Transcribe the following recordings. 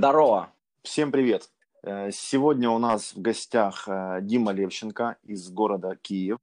Здорово! Всем привет! Сегодня у нас в гостях Дима Левченко из города Киев.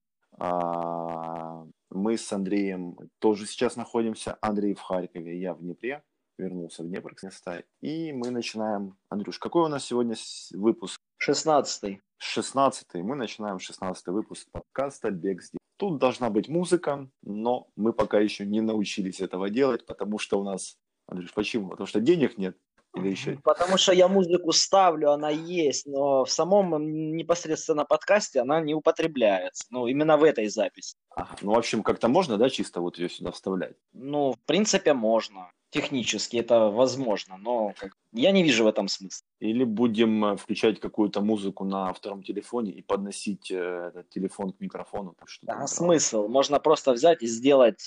Мы с Андреем тоже сейчас находимся. Андрей в Харькове, я в Днепре. Вернулся в Днепр, кстати. И мы начинаем... Андрюш, какой у нас сегодня выпуск? 16-й. 16-й. Мы начинаем 16-й выпуск подкаста «Бег здесь». Тут должна быть музыка, но мы пока еще не научились этого делать, потому что у нас... Андрюш, почему? Потому что денег нет? Или еще? Потому что я музыку ставлю, она есть, но в самом непосредственно подкасте она не употребляется. Ну, именно в этой записи. Ага. Ну, в общем, как-то можно, да, чисто вот ее сюда вставлять? Ну, в принципе, можно. Технически это возможно, но я не вижу в этом смысла. Или будем включать какую-то музыку на втором телефоне и подносить этот телефон к микрофону. Так что да, смысл. Можно просто взять и сделать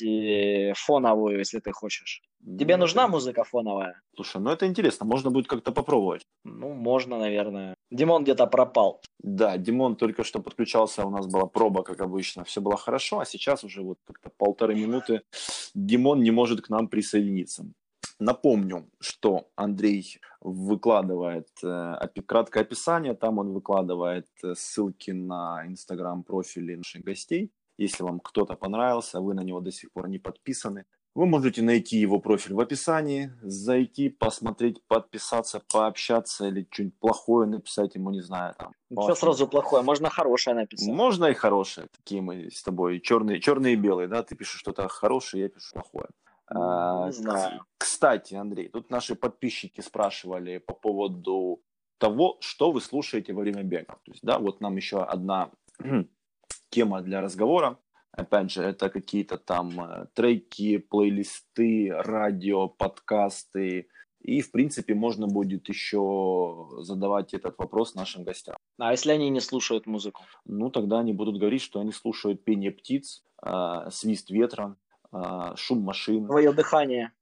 фоновую, если ты хочешь. Тебе нужна музыка фоновая? Слушай, ну это интересно. Можно будет как-то попробовать. Ну, можно, наверное. Димон где-то пропал. Да, Димон только что подключался. У нас была проба, как обычно. Все было хорошо, а сейчас уже вот как-то 1,5 минуты Димон не может к нам присоединиться. Напомню, что Андрей выкладывает краткое описание, там он выкладывает ссылки на инстаграм-профили наших гостей. Если вам кто-то понравился, вы на него до сих пор не подписаны, вы можете найти его профиль в описании, зайти, посмотреть, подписаться, пообщаться или что-нибудь плохое написать ему, не знаю. Там, что сразу плохое? Можно хорошее написать. Можно и хорошее. Такие мы с тобой черные и белые, да? Ты пишешь что-то хорошее, я пишу плохое. Не знаю. Кстати, Андрей, тут наши подписчики спрашивали по поводу того, что вы слушаете во время бега. То есть, да, вот нам еще одна тема для разговора. Опять же, это какие-то там треки, плейлисты, радио, подкасты. И, в принципе, можно будет еще задавать этот вопрос нашим гостям. А если они не слушают музыку? Ну, тогда они будут говорить, что они слушают пение птиц, свист ветра, шум машин. Твое дыхание.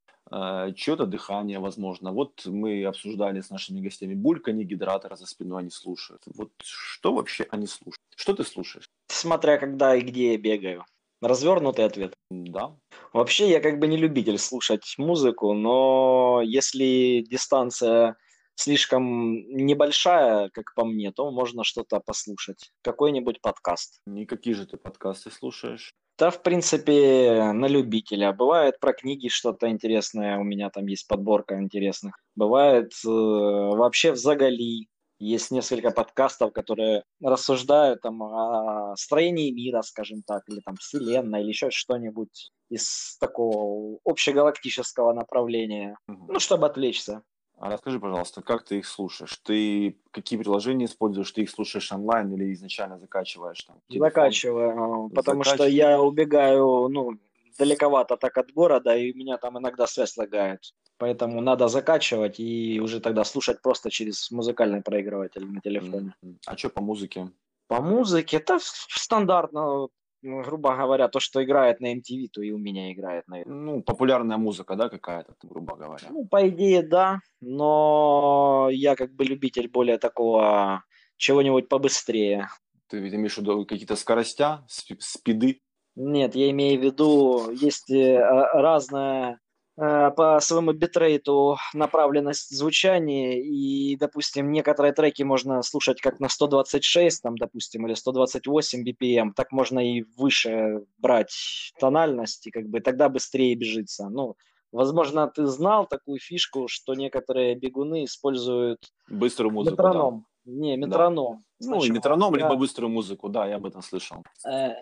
Чье-то дыхание, возможно. Вот мы обсуждали с нашими гостями бульканье гидратора за спиной они слушают. Вот что вообще они слушают? Что ты слушаешь? Смотря когда и где я бегаю. Развернутый ответ. Да. Вообще я как бы не любитель слушать музыку, но если дистанция слишком небольшая, как по мне, то можно что-то послушать. Какой-нибудь подкаст. И какие же ты подкасты слушаешь? Да, в принципе, на любителя. Бывает про книги что-то интересное, у меня там есть подборка интересных. Бывает вообще взагали. Есть несколько подкастов, которые рассуждают там о строении мира, скажем так, или там вселенной, или еще что-нибудь из такого общегалактического направления, ну, чтобы отвлечься. А расскажи, пожалуйста, как ты их слушаешь? Ты какие приложения используешь? Ты их слушаешь онлайн или изначально закачиваешь там? Закачиваю, потому что я убегаю, ну, далековато так от города, и у меня там иногда связь лагает. Поэтому надо закачивать и уже тогда слушать просто через музыкальный проигрыватель на телефоне. А что по музыке? По музыке? Это стандартно. Грубо говоря, то, что играет на MTV, то и у меня играет, наверное. Ну, популярная музыка, да, какая-то, грубо говоря? Ну, по идее, да, но я как бы любитель более такого, чего-нибудь побыстрее. Ты ведь имеешь в виду какие-то скоростя, спиды? Нет, я имею в виду, есть разная по своему битрейту направленность звучания, и, допустим, некоторые треки можно слушать как на 126, там, допустим, или 128 BPM, так можно и выше брать тональности, как бы тогда быстрее бежится. Ну, возможно, ты знал такую фишку, что некоторые бегуны используют быструю музыку, метроном. Да. Не, метроном. Да. Ну, и метроном, либо быструю музыку, да, я об этом слышал.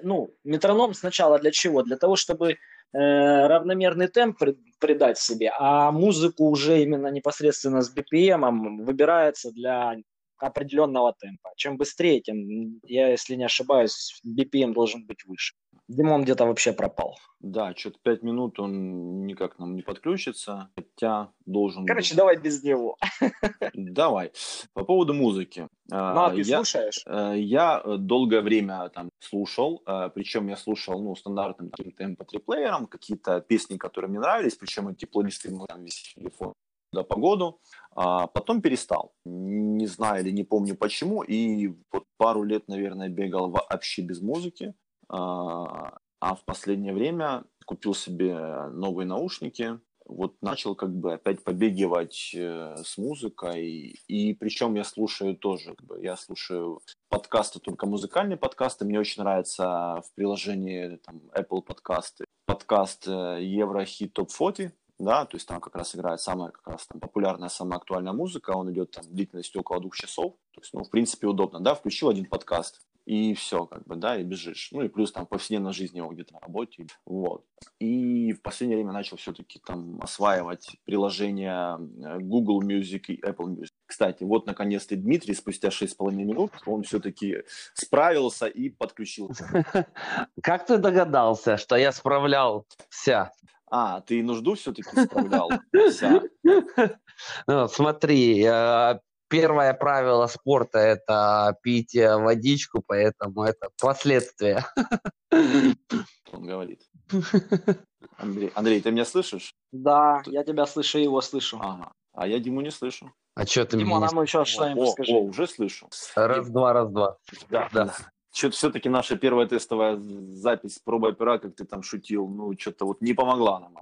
Ну, метроном сначала для чего? Для того, чтобы равномерный темп придать себе, а музыку уже именно непосредственно с BPM выбирается для определенного темпа. Чем быстрее, тем, я, если не ошибаюсь, BPM должен быть выше. Димон где-то вообще пропал. Да, что-то 5 минут он никак нам не подключится, хотя должен... Короче, быть. Давай без него. Давай. По поводу музыки. Ты слушаешь? Я долгое время там слушал, причем я слушал, ну, стандартным MP3-плеером, какие-то песни, которые мне нравились, причем эти плейлисты мы там весь телефон. Погоду, а потом перестал. Не знаю или не помню почему. И вот пару лет, наверное, бегал вообще без музыки. А в последнее время купил себе новые наушники. вот начал как бы опять побегивать с музыкой, и причем я слушаю тоже, как бы, я слушаю подкасты, только музыкальные подкасты, мне очень нравится в приложении там, Apple Podcast, подкаст Еврохит Топ Форти, да, то есть там как раз играет самая как раз там популярная, самая актуальная музыка, он идет там длительностью около 2 часов, то есть, ну, в принципе, удобно, да, включил один подкаст, и все, как бы, да, и бежишь. Ну, и плюс там в повседневной жизни его где-то на работе. Вот. И в последнее время начал все-таки там осваивать приложения Google Music и Apple Music. Кстати, вот, наконец-то, Дмитрий спустя 6,5 минут, он все-таки справился и подключился. Как ты догадался, что я справлялся? А, ты нужду все-таки справлялся? Ну, смотри, первое правило спорта – это пить водичку, поэтому это последствия. Он говорит. Андрей, ты меня слышишь? Да, я тебя слышу и его слышу. Ага. А я Диму не слышу. А что ты, Дима, нам еще что-нибудь скажи. О, уже слышу. Раз-два, раз-два. Да. Что-то все-таки наша первая тестовая запись «Проба пера», как ты там шутил, ну, что-то вот не помогла нам.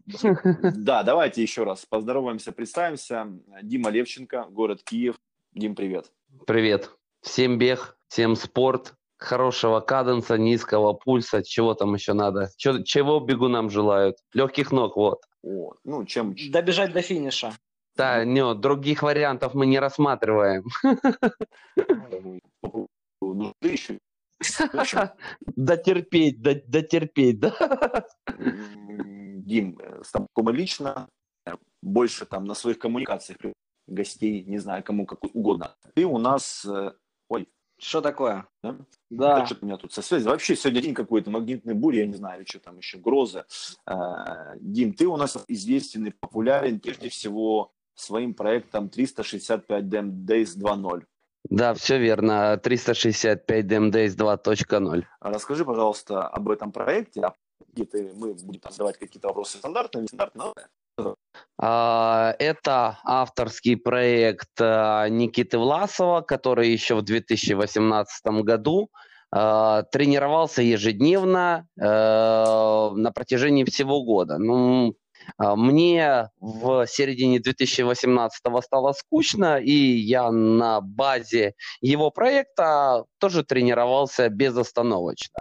Да, давайте еще раз поздороваемся, представимся. Дима Левченко, город Киев. Дим, привет. Привет. Всем бег, всем спорт, хорошего каденса, низкого пульса, чего там еще надо. Чего бегунам желают? Легких ног, вот. О, ну, чем... Добежать до финиша. Да, нет, других вариантов мы не рассматриваем. Ну, ты еще... Дотерпеть, да. Дим, с тобой лично, больше там на своих коммуникациях гостей, не знаю, кому как угодно. Ты у нас... Ой. Что такое? Да. Да, что-то у меня тут со связью. Вообще сегодня день какой-то магнитной бури, я не знаю, что там еще, грозы. Дим, ты у нас известен и популярен прежде всего своим проектом 365 Damn Days 2.0. Да, все верно. 365 Damn Days 2.0. Расскажи, пожалуйста, об этом проекте. Мы будем задавать какие-то вопросы стандартные, нестандартные. Это авторский проект Никиты Власова, который еще в 2018 году тренировался ежедневно на протяжении всего года. Ну, мне в середине 2018-го стало скучно, и я на базе его проекта тоже тренировался безостановочно.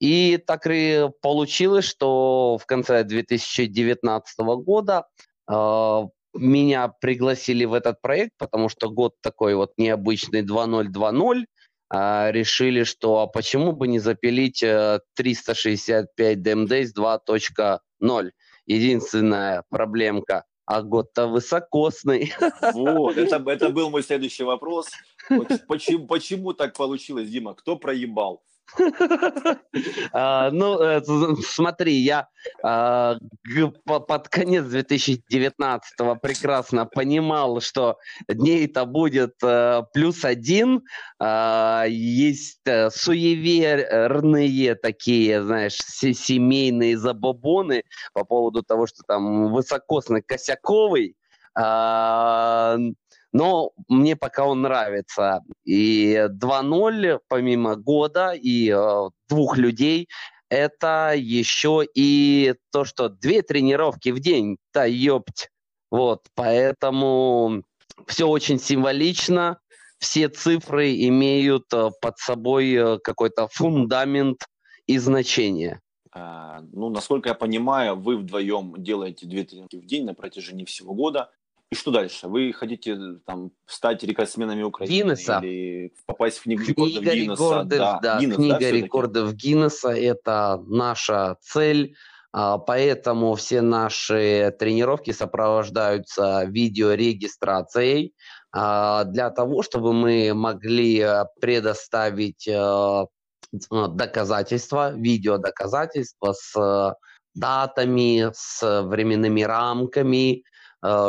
И так и получилось, что в конце 2019 года меня пригласили в этот проект, потому что год такой вот необычный 2.0.2.0. Решили, что а почему бы не запилить 365 Damn Days 2.0. Единственная проблемка, а год-то высокосный. Вот, это был мой следующий вопрос. Почему так получилось, Дима? Кто проебал? Ну, смотри, я под конец 2019-го прекрасно понимал, что дней-то будет +1. Есть суеверные такие, знаешь, семейные забабоны по поводу того, что там высокосный косяковый. Но мне пока он нравится. И 2.0, помимо года и 2 людей, это еще и то, что 2 тренировки в день. Да ёпть. Вот, поэтому все очень символично. Все цифры имеют под собой какой-то фундамент и значение. Ну, насколько я понимаю, вы вдвоем делаете 2 тренировки в день на протяжении всего года. И что дальше? Вы хотите там стать рекордсменами Украины? Гиннесса. Или попасть в книгу рекордов Гиннесса? Да, Гиннесс, книга рекордов Гиннесса – это наша цель, поэтому все наши тренировки сопровождаются видеорегистрацией для того, чтобы мы могли предоставить доказательства, видеодоказательства с датами, с временными рамками,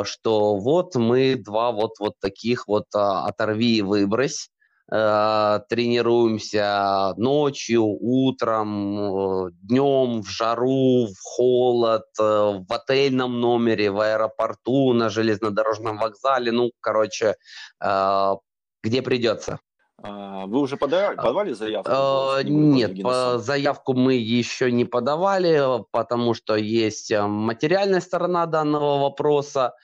что вот мы 2 таких оторви и выбрось, тренируемся ночью, утром, днем, в жару, в холод, в отельном номере, в аэропорту, на железнодорожном вокзале, ну, короче, где придется. Вы уже подавали заявку? Нет, заявку мы еще не подавали, потому что есть материальная сторона данного вопроса,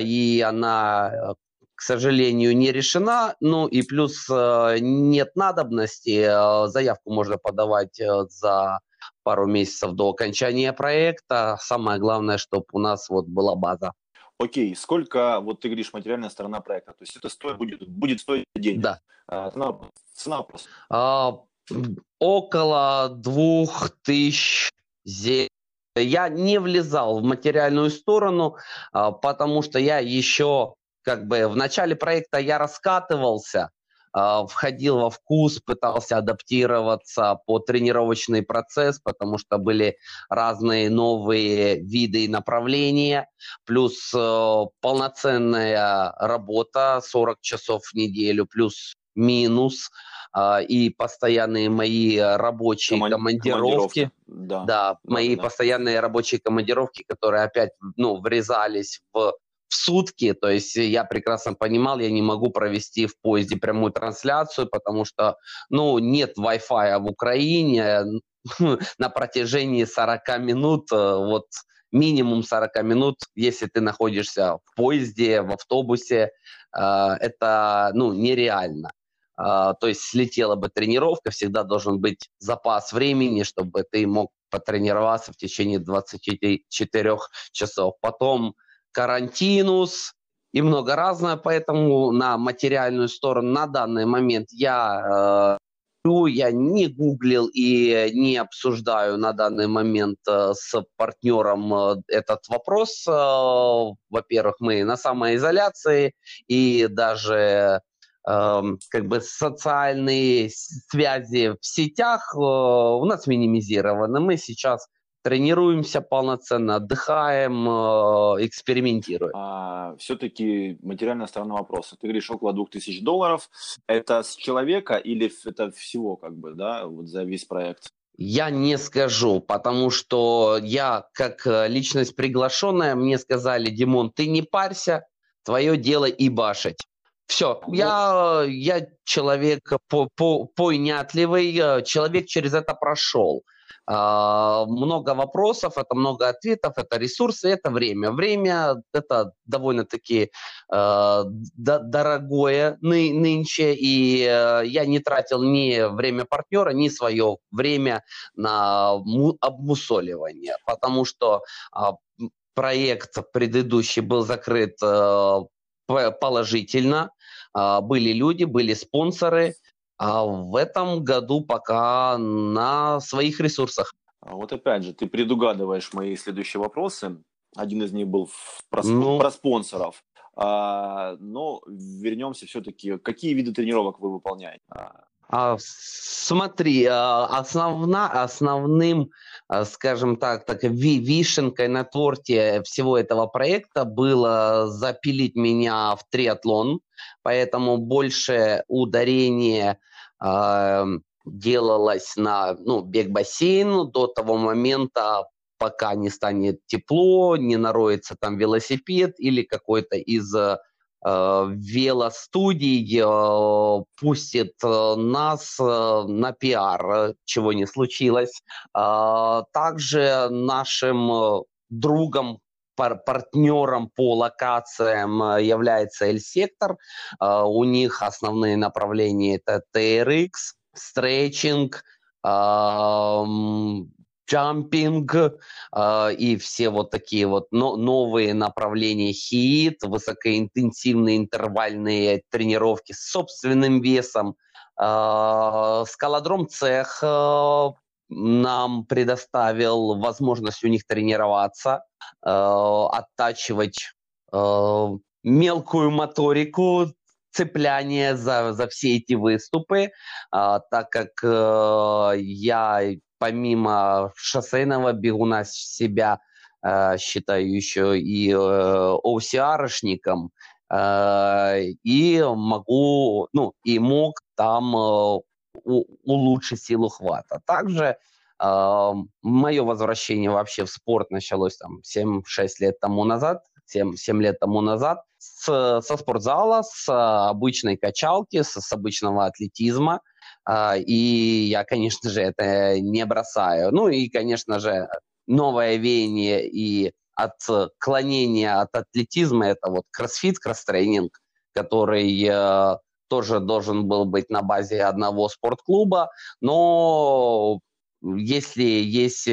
и она, к сожалению, не решена. Ну и плюс нет надобности, заявку можно подавать за пару месяцев до окончания проекта. Самое главное, чтобы у нас вот была база. Окей, сколько, вот ты говоришь, материальная сторона проекта, то есть это будет стоить денег? Да. Цена просто? Около 2000 зелен. Я не влезал в материальную сторону, потому что я еще как бы в начале проекта я раскатывался, входил во вкус, пытался адаптироваться под тренировочный процесс, потому что были разные новые виды и направления, плюс полноценная работа 40 часов в неделю, плюс-минус, и постоянные мои рабочие командировки. Постоянные рабочие командировки, которые опять врезались в сутки, то есть я прекрасно понимал, я не могу провести в поезде прямую трансляцию, потому что, нет Wi-Fi в Украине на протяжении 40 минут, вот минимум 40 минут, если ты находишься в поезде, в автобусе, это, нереально. То есть слетела бы тренировка, всегда должен быть запас времени, чтобы ты мог потренироваться в течение 24 часов. Потом карантинус и много разное, поэтому на материальную сторону на данный момент я не гуглил и не обсуждаю на данный момент с партнером этот вопрос. Во-первых, мы на самоизоляции, и даже социальные связи в сетях у нас минимизированы. Мы сейчас тренируемся полноценно, отдыхаем, экспериментируем. Все-таки материальная сторона вопроса. Ты говоришь, около $2000. Это с человека или это всего, за весь проект? Я не скажу, потому что я, как личность приглашенная, мне сказали: Димон, ты не парься, твое дело и башить. Все, я человек понятливый, человек через это прошел. Много вопросов, это много ответов, это ресурсы, это время. Время – это довольно-таки дорогое нынче, и я не тратил ни время партнера, ни свое время на обмусоливание, потому что проект предыдущий был закрыт положительно, были люди, были спонсоры. А в этом году пока на своих ресурсах. Вот опять же, ты предугадываешь мои следующие вопросы. Один из них был про спонсоров. Но вернемся все-таки. Какие виды тренировок вы выполняете? Смотри, основным, скажем так, вишенкой на торте всего этого проекта было запилить меня в триатлон, поэтому больше ударение делалось на бег-бассейн до того момента, пока не станет тепло, не нароется там велосипед или какой-то из велостудий пустит нас на пиар, чего не случилось. Также нашим другом, партнером по локациям является L-Sector. У них основные направления – это TRX, стретчинг, джампинг и все вот такие вот новые направления HIIT, высокоинтенсивные интервальные тренировки с собственным весом. Скалодром цех нам предоставил возможность у них тренироваться, оттачивать мелкую моторику, цепляние за все эти выступы, так как я помимо шоссейного бегуна себя считаю еще и OCR-шником, и могу, и мог там улучшить силу хвата. Также мое возвращение вообще в спорт началось 7-6 лет тому назад. 7 лет тому назад, со спортзала, с обычной качалки, с обычного атлетизма. И я, конечно же, это не бросаю. Ну и, конечно же, новое веяние и отклонение от атлетизма – это вот кроссфит, кросс-тренинг, который тоже должен был быть на базе одного спортклуба. Но если есть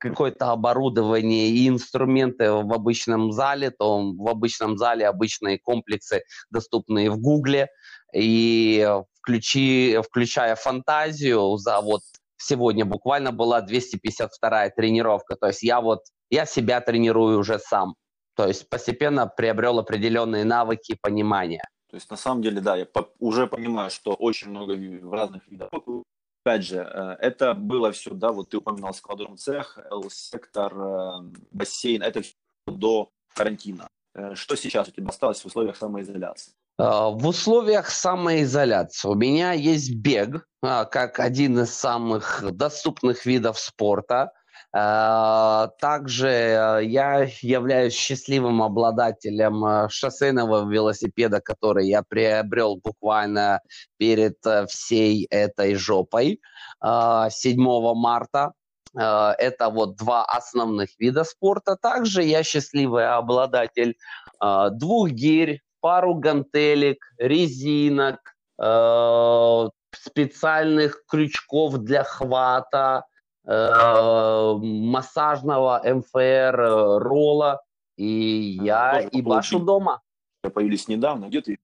какое-то оборудование и инструменты в обычном зале, то в обычном зале обычные комплексы, доступные в Гугле, и включая фантазию, за вот сегодня буквально была 252-я тренировка, то есть я себя тренирую уже сам, то есть постепенно приобрел определенные навыки и понимания. То есть на самом деле, да, я уже понимаю, что очень много разных видов. Опять же, это было все, да, вот ты упоминал складной цех, L-Sector, бассейн, это все до карантина. Что сейчас у тебя осталось в условиях самоизоляции? В условиях самоизоляции у меня есть бег, как один из самых доступных видов спорта. Также я являюсь счастливым обладателем шоссейного велосипеда, который я приобрел буквально перед всей этой жопой 7 марта. Это вот два основных вида спорта. Также я счастливый обладатель 2 гирь, пару гантелек, резинок, специальных крючков для хвата, массажного МФР ролла, и я и башу дома. Появились недавно, где ты?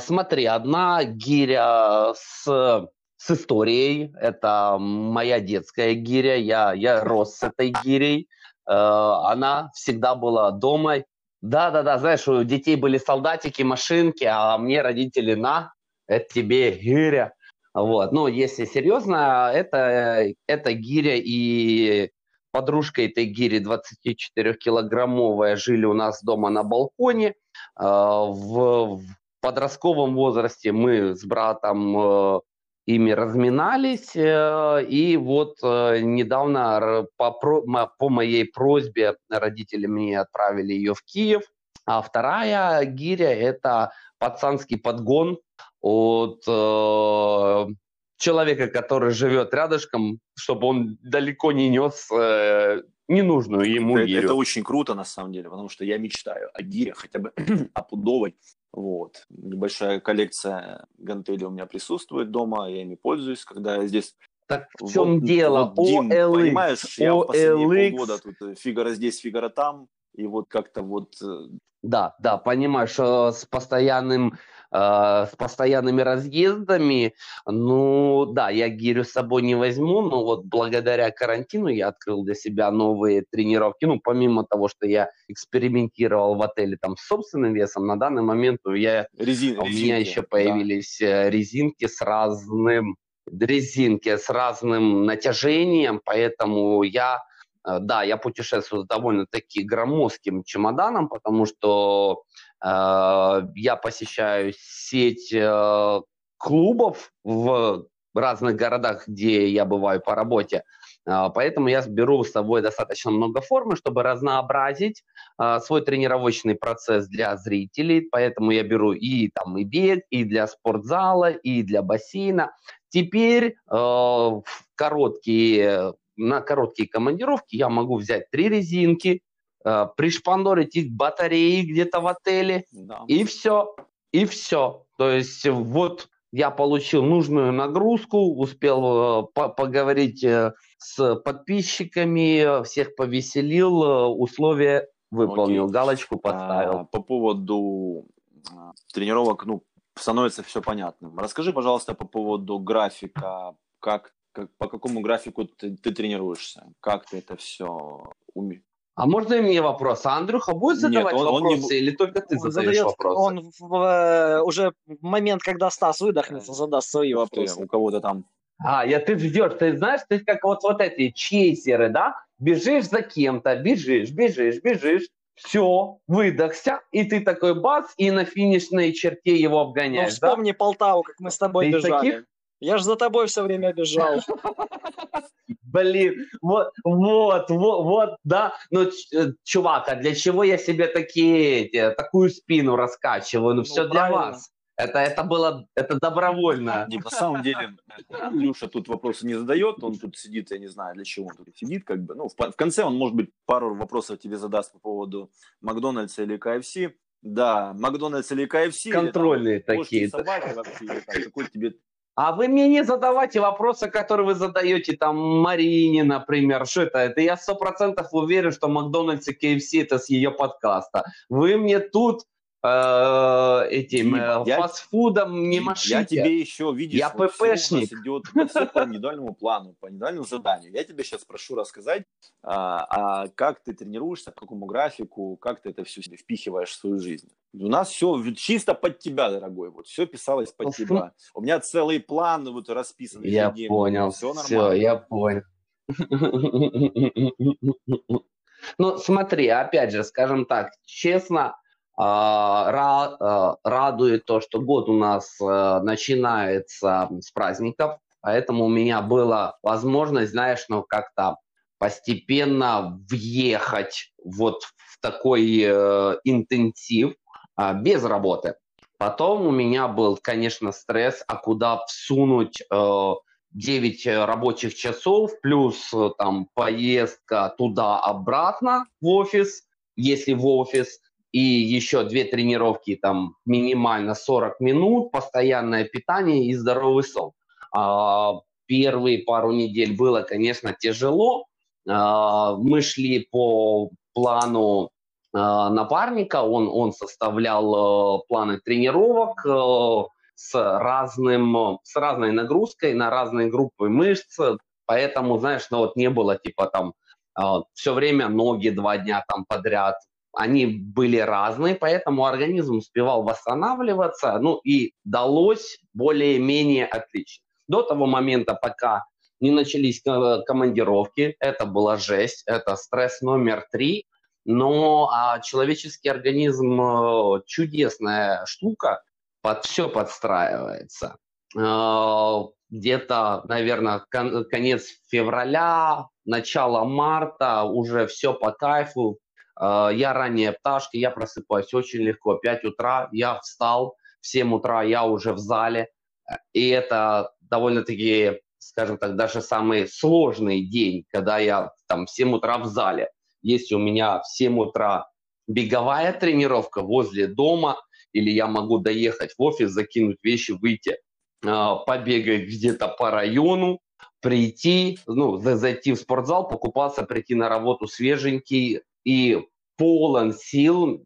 Смотри, одна гиря с историей, это моя детская гиря, я рос с этой гирей, она всегда была дома. Да, знаешь, у детей были солдатики, машинки, а мне родители: на, это тебе гиря. Вот. Ну, если серьезно, это гиря и подружка этой гири 24-килограммовая жили у нас дома на балконе. В подростковом возрасте мы с братом ими разминались. И вот недавно по моей просьбе родители мне отправили ее в Киев. А вторая гиря – это пацанский подгон от человека, который живет рядышком, чтобы он далеко не нес ненужную ему гирю. Это очень круто, на самом деле, потому что я мечтаю о гире, хотя бы о пудовой. Вот. Небольшая коллекция гантелей у меня присутствует дома, я ими пользуюсь, когда я здесь... Так в чем вот, дело? Вот, Дим, OLX, понимаешь, я в последние полгода тут фигара здесь, фигара там, и вот как-то вот... Да, понимаешь, с постоянными разъездами, ну да, я гирю с собой не возьму, но вот благодаря карантину я открыл для себя новые тренировки, ну помимо того, что я экспериментировал в отеле там с собственным весом, на данный момент у меня появились резинки с разным натяжением, поэтому я путешествую с довольно-таки громоздким чемоданом, потому что я посещаю сеть клубов в разных городах, где я бываю по работе. Поэтому я беру с собой достаточно много формы, чтобы разнообразить свой тренировочный процесс для зрителей. Поэтому я беру и бег, и для спортзала, и для бассейна. Теперь на короткие командировки я могу взять 3 резинки, пришпандорить их батареи где-то в отеле, да. и все. То есть вот я получил нужную нагрузку, успел поговорить с подписчиками, всех повеселил, условия выполнил, галочку поставил. По поводу тренировок, становится все понятным. Расскажи, пожалуйста, по поводу графика, по какому графику ты тренируешься? Как ты это все умеешь? А можно и мне вопрос? А Андрюха будет задавать вопросы, или только ты задаешь вопросы? Он уже в момент, когда Стас выдохнется, задаст свои вопросы. У кого-то там... ты ждешь, ты знаешь, ты как вот эти чейсеры, да? Бежишь за кем-то, бежишь. Все, выдохся, и ты такой бац, и на финишной черте его обгоняешь. Ну, вспомни Полтаву, как мы с тобой бежали. Я ж за тобой все время бежал. Блин, вот, да. Ну, чувак, а для чего я себе такую спину раскачиваю? Ну, все для вас. Это было добровольно. Не, на самом деле, Илюша тут вопросы не задает, он тут сидит, я не знаю, для чего он тут сидит, как бы, ну, в конце он, может быть, пару вопросов тебе задаст по поводу Макдональдса или KFC, да, Макдональдс или KFC. Контрольные или, там, такие. Кошки, собаки вообще, или, там, какой тебе... А вы мне не задавайте вопросы, которые вы задаете там Марине, например, что это? Это я 100% уверен, что Макдональдс и KFC это с ее подкаста. Вы мне тут фастфудом не машите. Я тебе еще, видишь, я вот ППшник. Все у нас идет все по индивидуальному плану, по индивидуальному заданию. Я тебе сейчас прошу рассказать, как ты тренируешься, по какому графику, как ты это все впихиваешь в свою жизнь. У нас все чисто под тебя, дорогой, вот все писалось под тебя. У меня целый план вот расписан. Я понял, все, я понял. Ну, смотри, опять же, скажем так, честно, радует то, что год у нас начинается с праздников, поэтому у меня была возможность, знаешь, ну как-то постепенно въехать вот в такой интенсив без работы. Потом у меня был, конечно, стресс, а куда всунуть 9 рабочих часов, плюс там поездка туда-обратно в офис, если в офис, и еще 2 тренировки, там, минимально 40 минут, постоянное питание и здоровый сон. Первые пару недель было, конечно, тяжело. Мы шли по плану напарника, он составлял планы тренировок с разной нагрузкой на разные группы мышц, поэтому, знаешь, ну, вот не было, типа, там, все время ноги 2 дня там подряд. Они были разные, поэтому организм успевал восстанавливаться, ну и далось более-менее отлично. До того момента, пока не начались командировки, это была жесть, это стресс номер 3, но человеческий организм чудесная штука, под все подстраивается. Где-то, наверное, конец февраля, начало марта, уже все по кайфу. Я ранняя пташка, я просыпаюсь очень легко. 5 утра я встал, в 7 утра я уже в зале. И это довольно-таки, скажем так, даже самый сложный день, когда я там в 7 утра в зале. Если у меня в 7 утра беговая тренировка возле дома, или я могу доехать в офис, закинуть вещи, выйти, побегать где-то по району, прийти, ну, зайти в спортзал, покупаться, прийти на работу свеженький, и полон сил.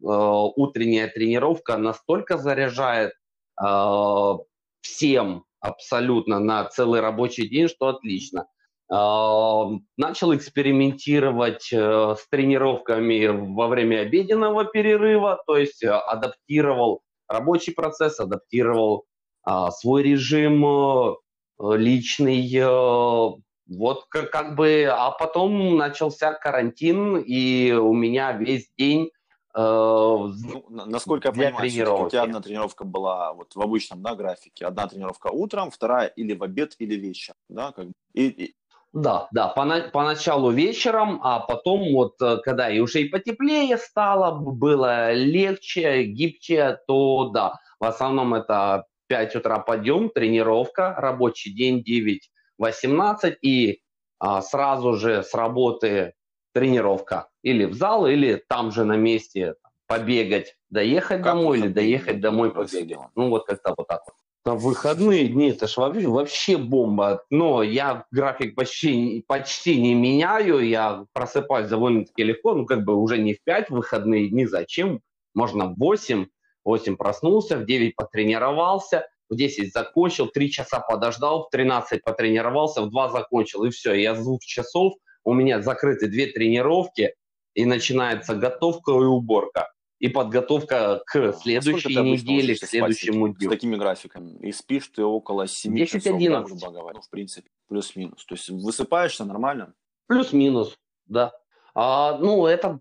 Утренняя тренировка настолько заряжает всем абсолютно на целый рабочий день, что отлично. Начал экспериментировать с тренировками во время обеденного перерыва, то есть адаптировал рабочий процесс, адаптировал свой режим личный. Вот как бы, а потом начался карантин, и у меня весь день насколько я понимаю, тренировки. У тебя одна тренировка была вот в обычном, да, графике, одна тренировка утром, вторая или в обед, или вечером, да? Как бы. Да, поначалу вечером, а потом вот, когда и уже и потеплее стало, было легче, гибче, то да, в основном это 5 утра подъем, тренировка, рабочий день 9-18, и сразу же с работы тренировка. Или в зал, или там же на месте побегать, доехать домой, или доехать домой побегать. Ну, вот как-то вот так вот. На выходные дни это ж вообще бомба. Но я график почти не меняю, я просыпаюсь довольно-таки легко, ну, как бы уже не в 5 выходные дни, зачем? Можно в 8 проснулся, в 9 потренировался, в 10 закончил, 3 часа подождал, в 13 потренировался, в 2 закончил, и все. Я с 2 часов, у меня закрыты 2 тренировки, и начинается готовка и уборка. И подготовка к следующей неделе, к следующему дню. С такими графиками. И спишь ты около 7 часов, грубо говоря. Ну, в принципе, плюс-минус. То есть высыпаешься нормально? Плюс-минус, да. Ну, это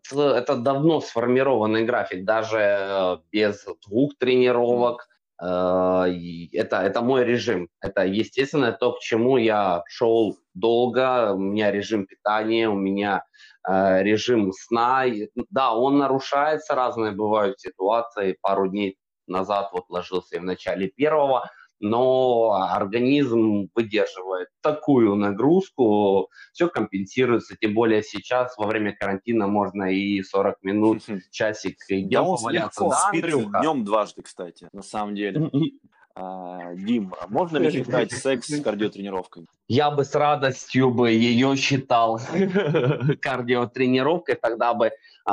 давно сформированный график, даже без 2 тренировок. Это мой режим. Это, естественно, то, к чему я шел долго. У меня режим питания, у меня режим сна. Да, он нарушается, разные бывают ситуации. Пару дней назад вот ложился и в начале первого, но организм выдерживает такую нагрузку, все компенсируется, тем более сейчас во время карантина можно и 40 минут, часик идем поваляться. Да, спит днем дважды, кстати, на самом деле. Дим, можно ли считать секс с кардиотренировкой? Я бы с радостью бы ее считал кардиотренировкой, тогда бы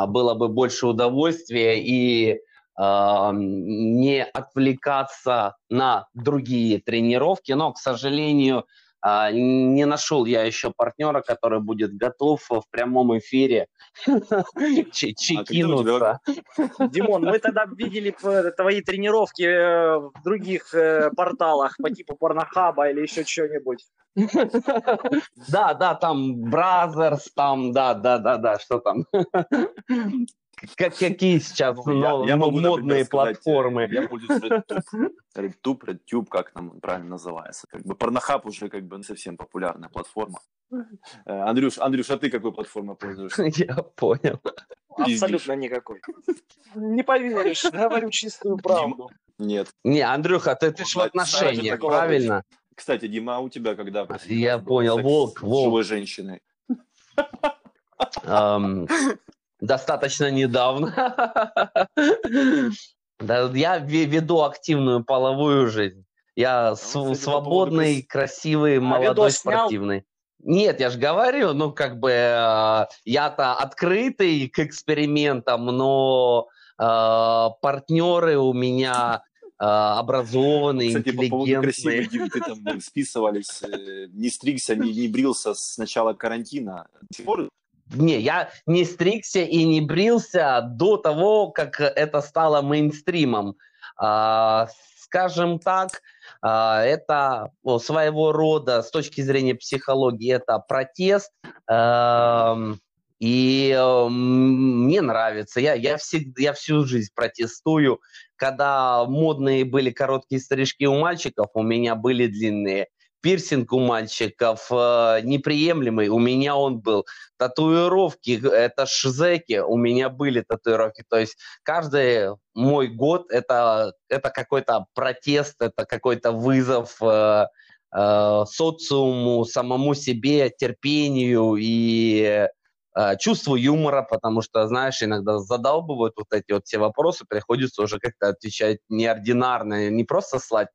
было бы больше удовольствия и не отвлекаться на другие тренировки, но, к сожалению, не нашел я еще партнера, который будет готов в прямом эфире чекинуться. Димон, мы тогда видели твои тренировки в других порталах по типу Pornhub или еще чего-нибудь. Да, там Бразерс, там, да, что там. Какие сейчас модные платформы? Я буду RedTube, как там правильно называется. Порнохаб уже совсем популярная платформа. Андрюш, а ты какой платформой пользуешься? Я понял. Абсолютно никакой. Не поверишь, говорю чистую правду. Нет. Не, Андрюха, ты ж в отношениях, правильно? Кстати, Дима, а у тебя когда? Я понял, волк. Живой женщиной. Достаточно недавно. Я веду активную половую жизнь. Я свободный, красивый, молодой, спортивный. Нет, я же говорю, я-то открытый к экспериментам, но партнеры у меня образованные, интеллигентные. Кстати, по поводу красивой девки там списывались, не стригся, не брился с начала карантина. До сих пор? Не, я не стригся и не брился до того, как это стало мейнстримом. Скажем так, это своего рода, с точки зрения психологии, это протест. И мне нравится. Я всю жизнь протестую. Когда модные были короткие стрижки у мальчиков, у меня были длинные. Пирсинг у мальчиков неприемлемый, у меня он был. Татуировки, это шизеки, у меня были татуировки. То есть каждый мой год это какой-то протест, это какой-то вызов социуму, самому себе, терпению и чувству юмора, потому что, знаешь, иногда задалбывают вот эти вот все вопросы, приходится уже как-то отвечать неординарно, не просто слать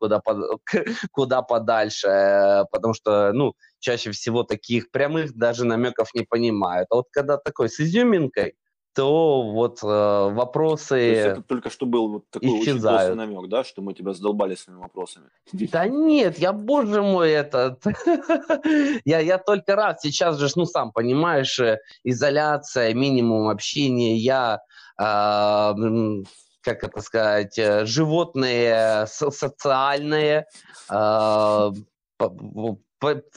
куда подальше, потому что, чаще всего таких прямых даже намеков не понимают. А вот когда такой с изюминкой, то вот вопросы. То есть это только что был вот такой очень классный намек, да, что мы тебя задолбали своими вопросами. Да нет, я, боже мой, я только рад. Сейчас же, сам понимаешь, изоляция, минимум общения. Я, животные социальные, в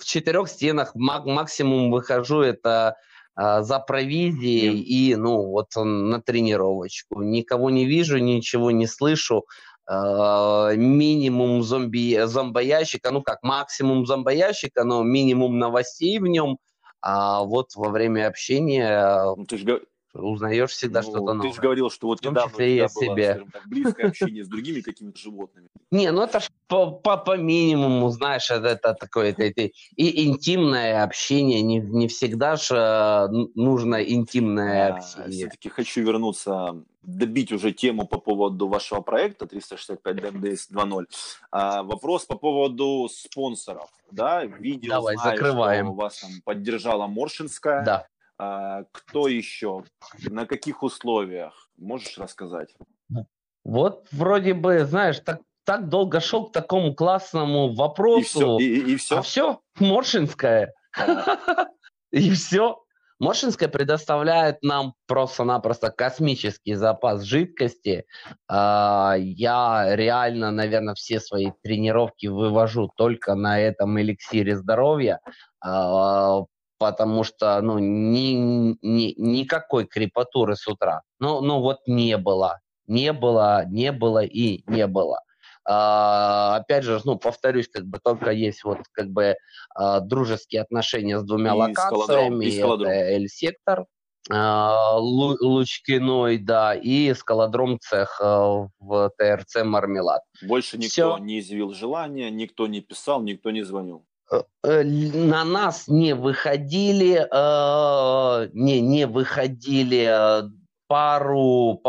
4 стенах максимум выхожу, это за провизией и, на тренировочку. Никого не вижу, ничего не слышу. Минимум зомбоящика, максимум зомбоящика, но минимум новостей в нем. А вот во время общения узнаешь всегда что-то новое. Ты же говорил, что вот недавно у тебя было близкое общение с другими какими-то животными. Не, это ж по минимуму, знаешь, это такое и интимное общение. Не всегда же нужно интимное общение. Все-таки хочу вернуться, добить уже тему по поводу вашего проекта 365 Damn Days 2.0. Вопрос по поводу спонсоров. Да, видео, давай, знаешь, закрываем. Что у вас там поддержала Моршинская. Да. Кто еще? На каких условиях? Можешь рассказать? Вот вроде бы, знаешь, так долго шел к такому классному вопросу. И все? А все? Моршинская. И все. Моршинская предоставляет нам просто-напросто космический запас жидкости. Я реально, наверное, все свои тренировки вывожу только на этом эликсире здоровья. Потому что, никакой крепатуры с утра. Не было и не было. Опять же, ну, повторюсь, как бы только есть вот как бы дружеские отношения с двумя локациями. Это L-Sector, Лучкиной, да, и скалодром цех в ТРЦ «Мармелад». Больше никто не изъявил желания, никто не писал, никто не звонил. На нас не выходили, не выходили, пару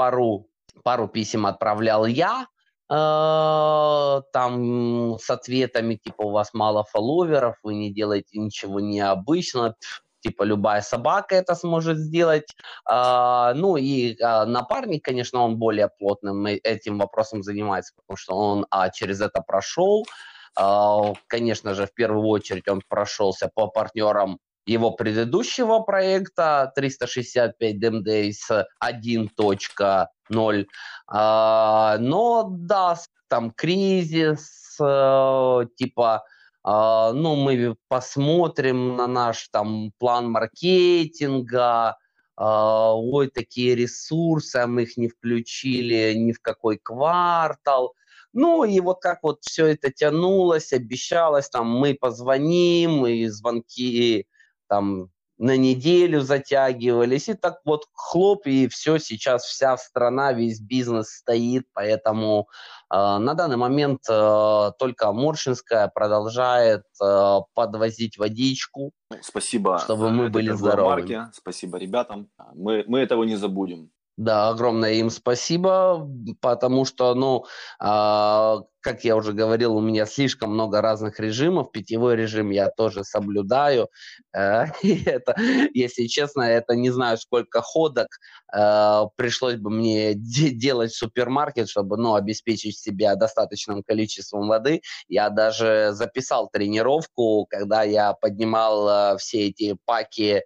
писем отправлял я, там с ответами, типа, у вас мало фолловеров, вы не делаете ничего необычного, типа, любая собака это сможет сделать. Ну и напарник, конечно, он более плотным этим вопросом занимается, потому что он через это прошел. Конечно же, в первую очередь он прошелся по партнерам его предыдущего проекта 365 Damn Days 1.0. Но да, там кризис, типа... Ну, мы посмотрим на наш там план маркетинга, ой, такие ресурсы, а мы их не включили ни в какой квартал. Ну, и вот как вот все это тянулось, обещалось, там, мы позвоним, и звонки там на неделю затягивались, и так вот хлоп, и все, сейчас вся страна, весь бизнес стоит, поэтому на данный момент только Моршинская продолжает подвозить водичку. Спасибо, чтобы мы были здоровы. Спасибо ребятам, мы этого не забудем. Да, огромное им спасибо, потому что, ну, как я уже говорил, у меня слишком много разных режимов, питьевой режим я тоже соблюдаю, и это, если честно, это не знаю, сколько ходок пришлось бы мне делать в супермаркет, чтобы, ну, обеспечить себя достаточным количеством воды. Я даже записал тренировку, когда я поднимал все эти паки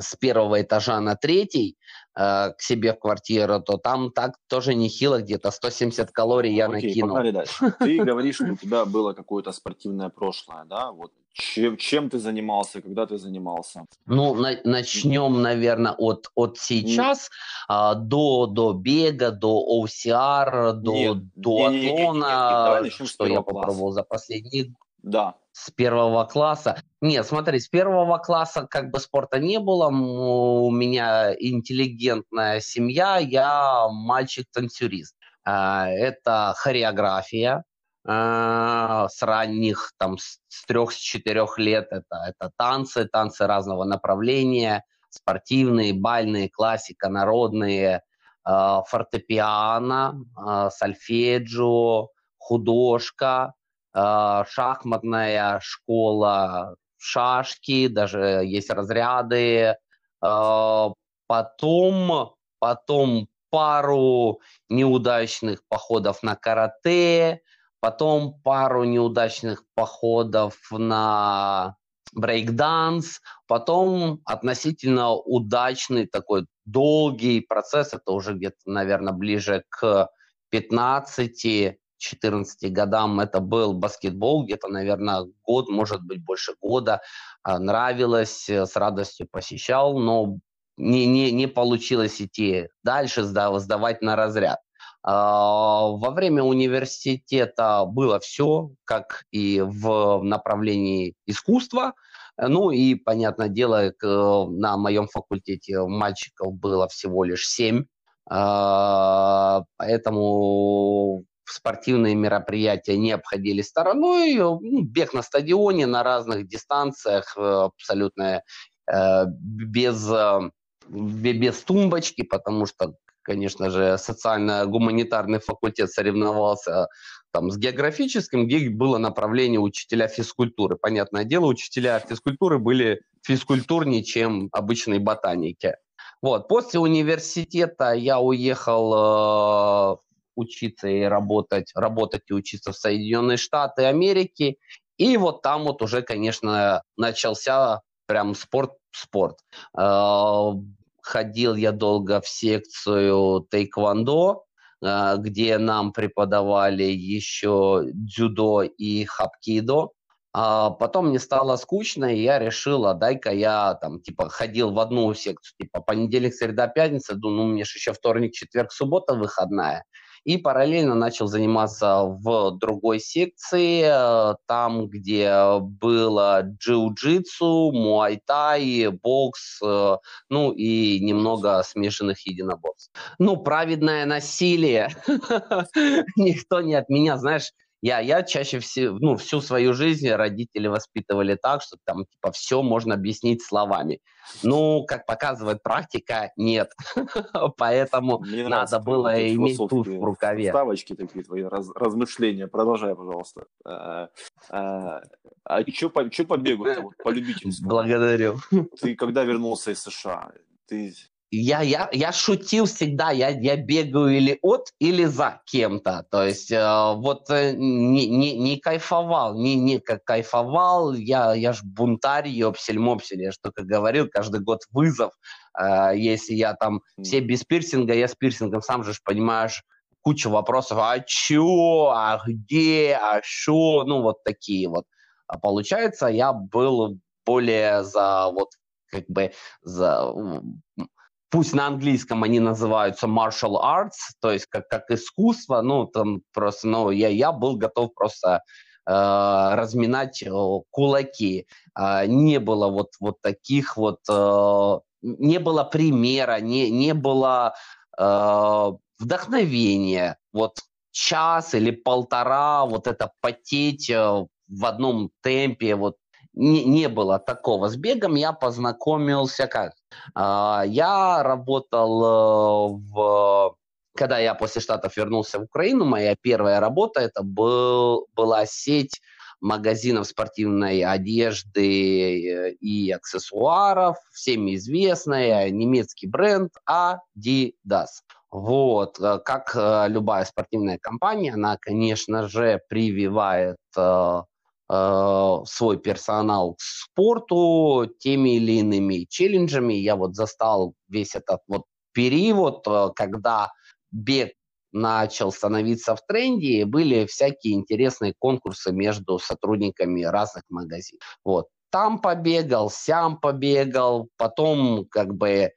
с первого этажа на третий к себе в квартиру, то там так тоже нехило, где-то 170 калорий я накинул. Окей, погнали дальше. Ты говоришь, что у тебя было какое-то спортивное прошлое, да? Вот. Чем ты занимался, когда ты занимался? Ну, начнем, наверное, от сейчас, до бега, до OCR, до атлона, что я попробовал за последние годы. Да. С первого класса. Нет, смотри, с первого класса как бы спорта не было. У меня интеллигентная семья, я мальчик-танцюрист. Это хореография с ранних, там, с 3-4 лет. Это танцы разного направления, спортивные, бальные, классика, народные, фортепиано, сольфеджио, художка, шахматная школа, шашки, даже есть разряды. Потом пару неудачных походов на карате, потом пару неудачных походов на брейкданс, потом относительно удачный такой долгий процесс, это уже где-то, наверное, ближе к 15-14 годам, это был баскетбол, где-то, наверное, год, может быть, больше года. Нравилось, с радостью посещал, но не получилось идти дальше, сдавать на разряд. Во время университета было все, как и в направлении искусства. Ну и, понятное дело, на моем факультете мальчиков было всего лишь 7, поэтому... спортивные мероприятия не обходили стороной, бег на стадионе на разных дистанциях, абсолютно без тумбочки, потому что, конечно же, социально-гуманитарный факультет соревновался там с географическим, где было направление учителя физкультуры. Понятное дело, учителя физкультуры были физкультурнее, чем обычные ботаники. Вот. После университета я уехал... учиться и работать и учиться в Соединенные Штаты Америки. И вот там вот уже, конечно, начался прям спорт. Ходил я долго в секцию тейквондо, где нам преподавали еще дзюдо и хапкидо. Потом мне стало скучно, и я решил, дай-ка я там, типа, ходил в одну секцию, типа, понедельник, среда, пятница, думаю, ну, мне же еще вторник, четверг, суббота выходная. И параллельно начал заниматься в другой секции, там, где было джиу-джитсу, муай-тай, бокс, ну и немного смешанных единоборств. Ну, праведное насилие. Никто не от меня, знаешь. Я чаще всего, всю свою жизнь родители воспитывали так, что там, все можно объяснить словами. Ну, как показывает практика, нет. Поэтому надо было иметь туз в рукаве. Вставочки такие твои, размышления. Продолжай, пожалуйста. А что по бегу-то, по любительству? Благодарю. Ты когда вернулся из США? Я шутил всегда, я бегаю или от, или за кем-то, то есть не кайфовал, я ж бунтарь, ёпсель-мопсель, я же только говорил, каждый год вызов, если я там все без пирсинга, я с пирсингом, сам же понимаешь, куча вопросов, а чё, а где, а шо, ну вот такие вот, а получается, я был более за вот как бы за... Пусть на английском они называются martial arts, то есть как искусство, ну, там просто, ну, я был готов просто разминать кулаки. Не было вот таких вот, не было примера, не было вдохновения. Вот час или полтора вот это потеть в одном темпе, вот. Не было такого. С бегом я познакомился как? Я работал когда я после Штатов вернулся в Украину, моя первая работа это была сеть магазинов спортивной одежды и аксессуаров, всеми известная, немецкий бренд Adidas. Вот, как любая спортивная компания, она, конечно же, прививает свой персонал к спорту теми или иными челленджами. Я вот застал весь этот вот период, когда бег начал становиться в тренде, и были всякие интересные конкурсы между сотрудниками разных магазинов. Вот. Там побегал, сям побегал, потом как бы...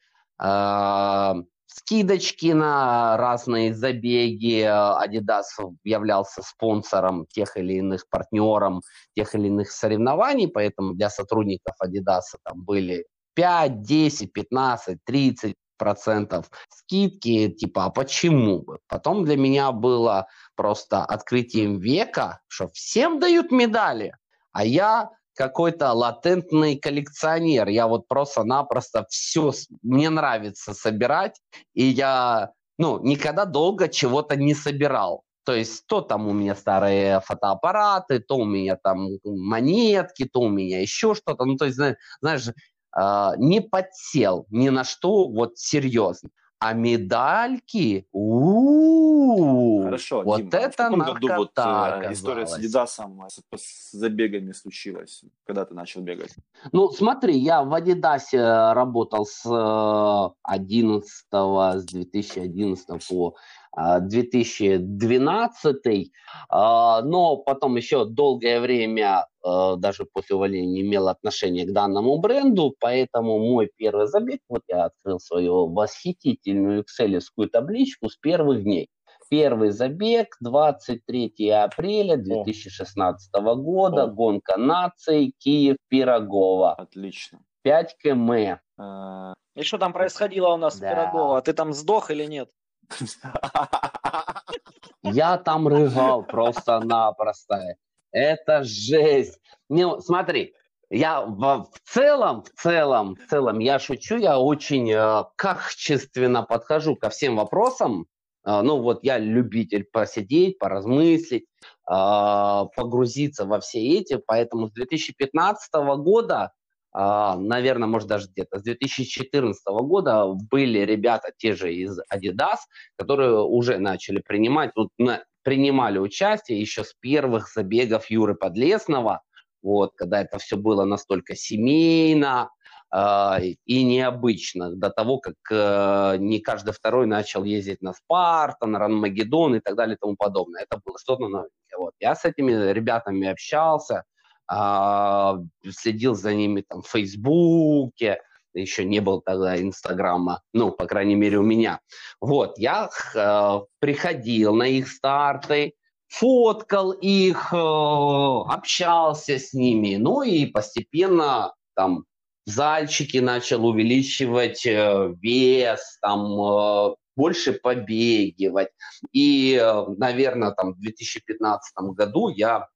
скидочки на разные забеги. Adidas являлся спонсором тех или иных, партнером тех или иных соревнований, поэтому для сотрудников Adidas там были 5, 10, 15, 30% скидки. Типа, а почему бы? Потом для меня было просто открытием века, что всем дают медали, а я... какой-то латентный коллекционер. Я вот просто-напросто все мне нравится собирать, и я, никогда долго чего-то не собирал. То есть то там у меня старые фотоаппараты, то у меня там монетки, то у меня еще что-то. Ну, то есть, знаешь, не подсел ни на что вот серьезно. А медальки, хорошо, вот Дима, это наркота вот, история с Адидасом, с забегами случилась, когда ты начал бегать? Ну, смотри, я в Адидасе работал с 2011 по 2012, но потом еще долгое время, даже после увольнения, имел отношение к данному бренду, поэтому мой первый забег, вот я открыл свою восхитительную экселевскую табличку с первых дней. Первый забег 23 апреля 2016 года, гонка наций, Киев, Пирогово. Отлично. 5 км. И что там происходило у нас в Пирогово? Ты там сдох или нет? Я там рыгал просто-напросто. Это жесть. Ну, смотри, я в целом, я шучу, я очень качественно подхожу ко всем вопросам. Ну, вот я любитель посидеть, поразмыслить, погрузиться во все эти. Поэтому с 2015 года, наверное, может даже где-то с 2014 года были ребята те же из Adidas, которые уже начали принимали участие еще с первых забегов Юры Подлесного, вот, когда это все было настолько семейно и необычно, до того, как не каждый второй начал ездить на Спарта, на Ран Украина и так далее и тому подобное. Это было что-то новенькое. Вот. Я с этими ребятами общался, следил за ними там в Фейсбуке, еще не было тогда Инстаграма, ну, по крайней мере, у меня. Вот, я приходил на их старты, фоткал их, общался с ними, ну, и постепенно там в зальчике начал увеличивать вес, там, больше побегивать. И, наверное, там, в 2015 году я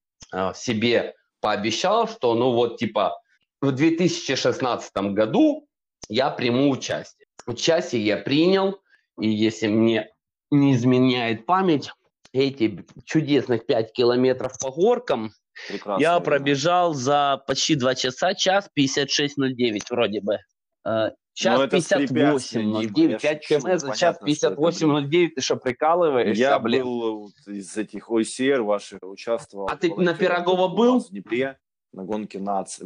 себе пообещал, что, ну, вот, типа, в 2016 году я приму участие. Участие я принял, и если мне не изменяет память, эти чудесных 5 километров по горкам прекрасно, я пробежал за почти 2 часа, час 56.09 вроде бы. Час 58.09, 5 км, час 58.09, ты что, прикалываешься? Я был из этих OCR ваших, участвовал. А ты на Пирогово был? В Днепре, на гонке наций,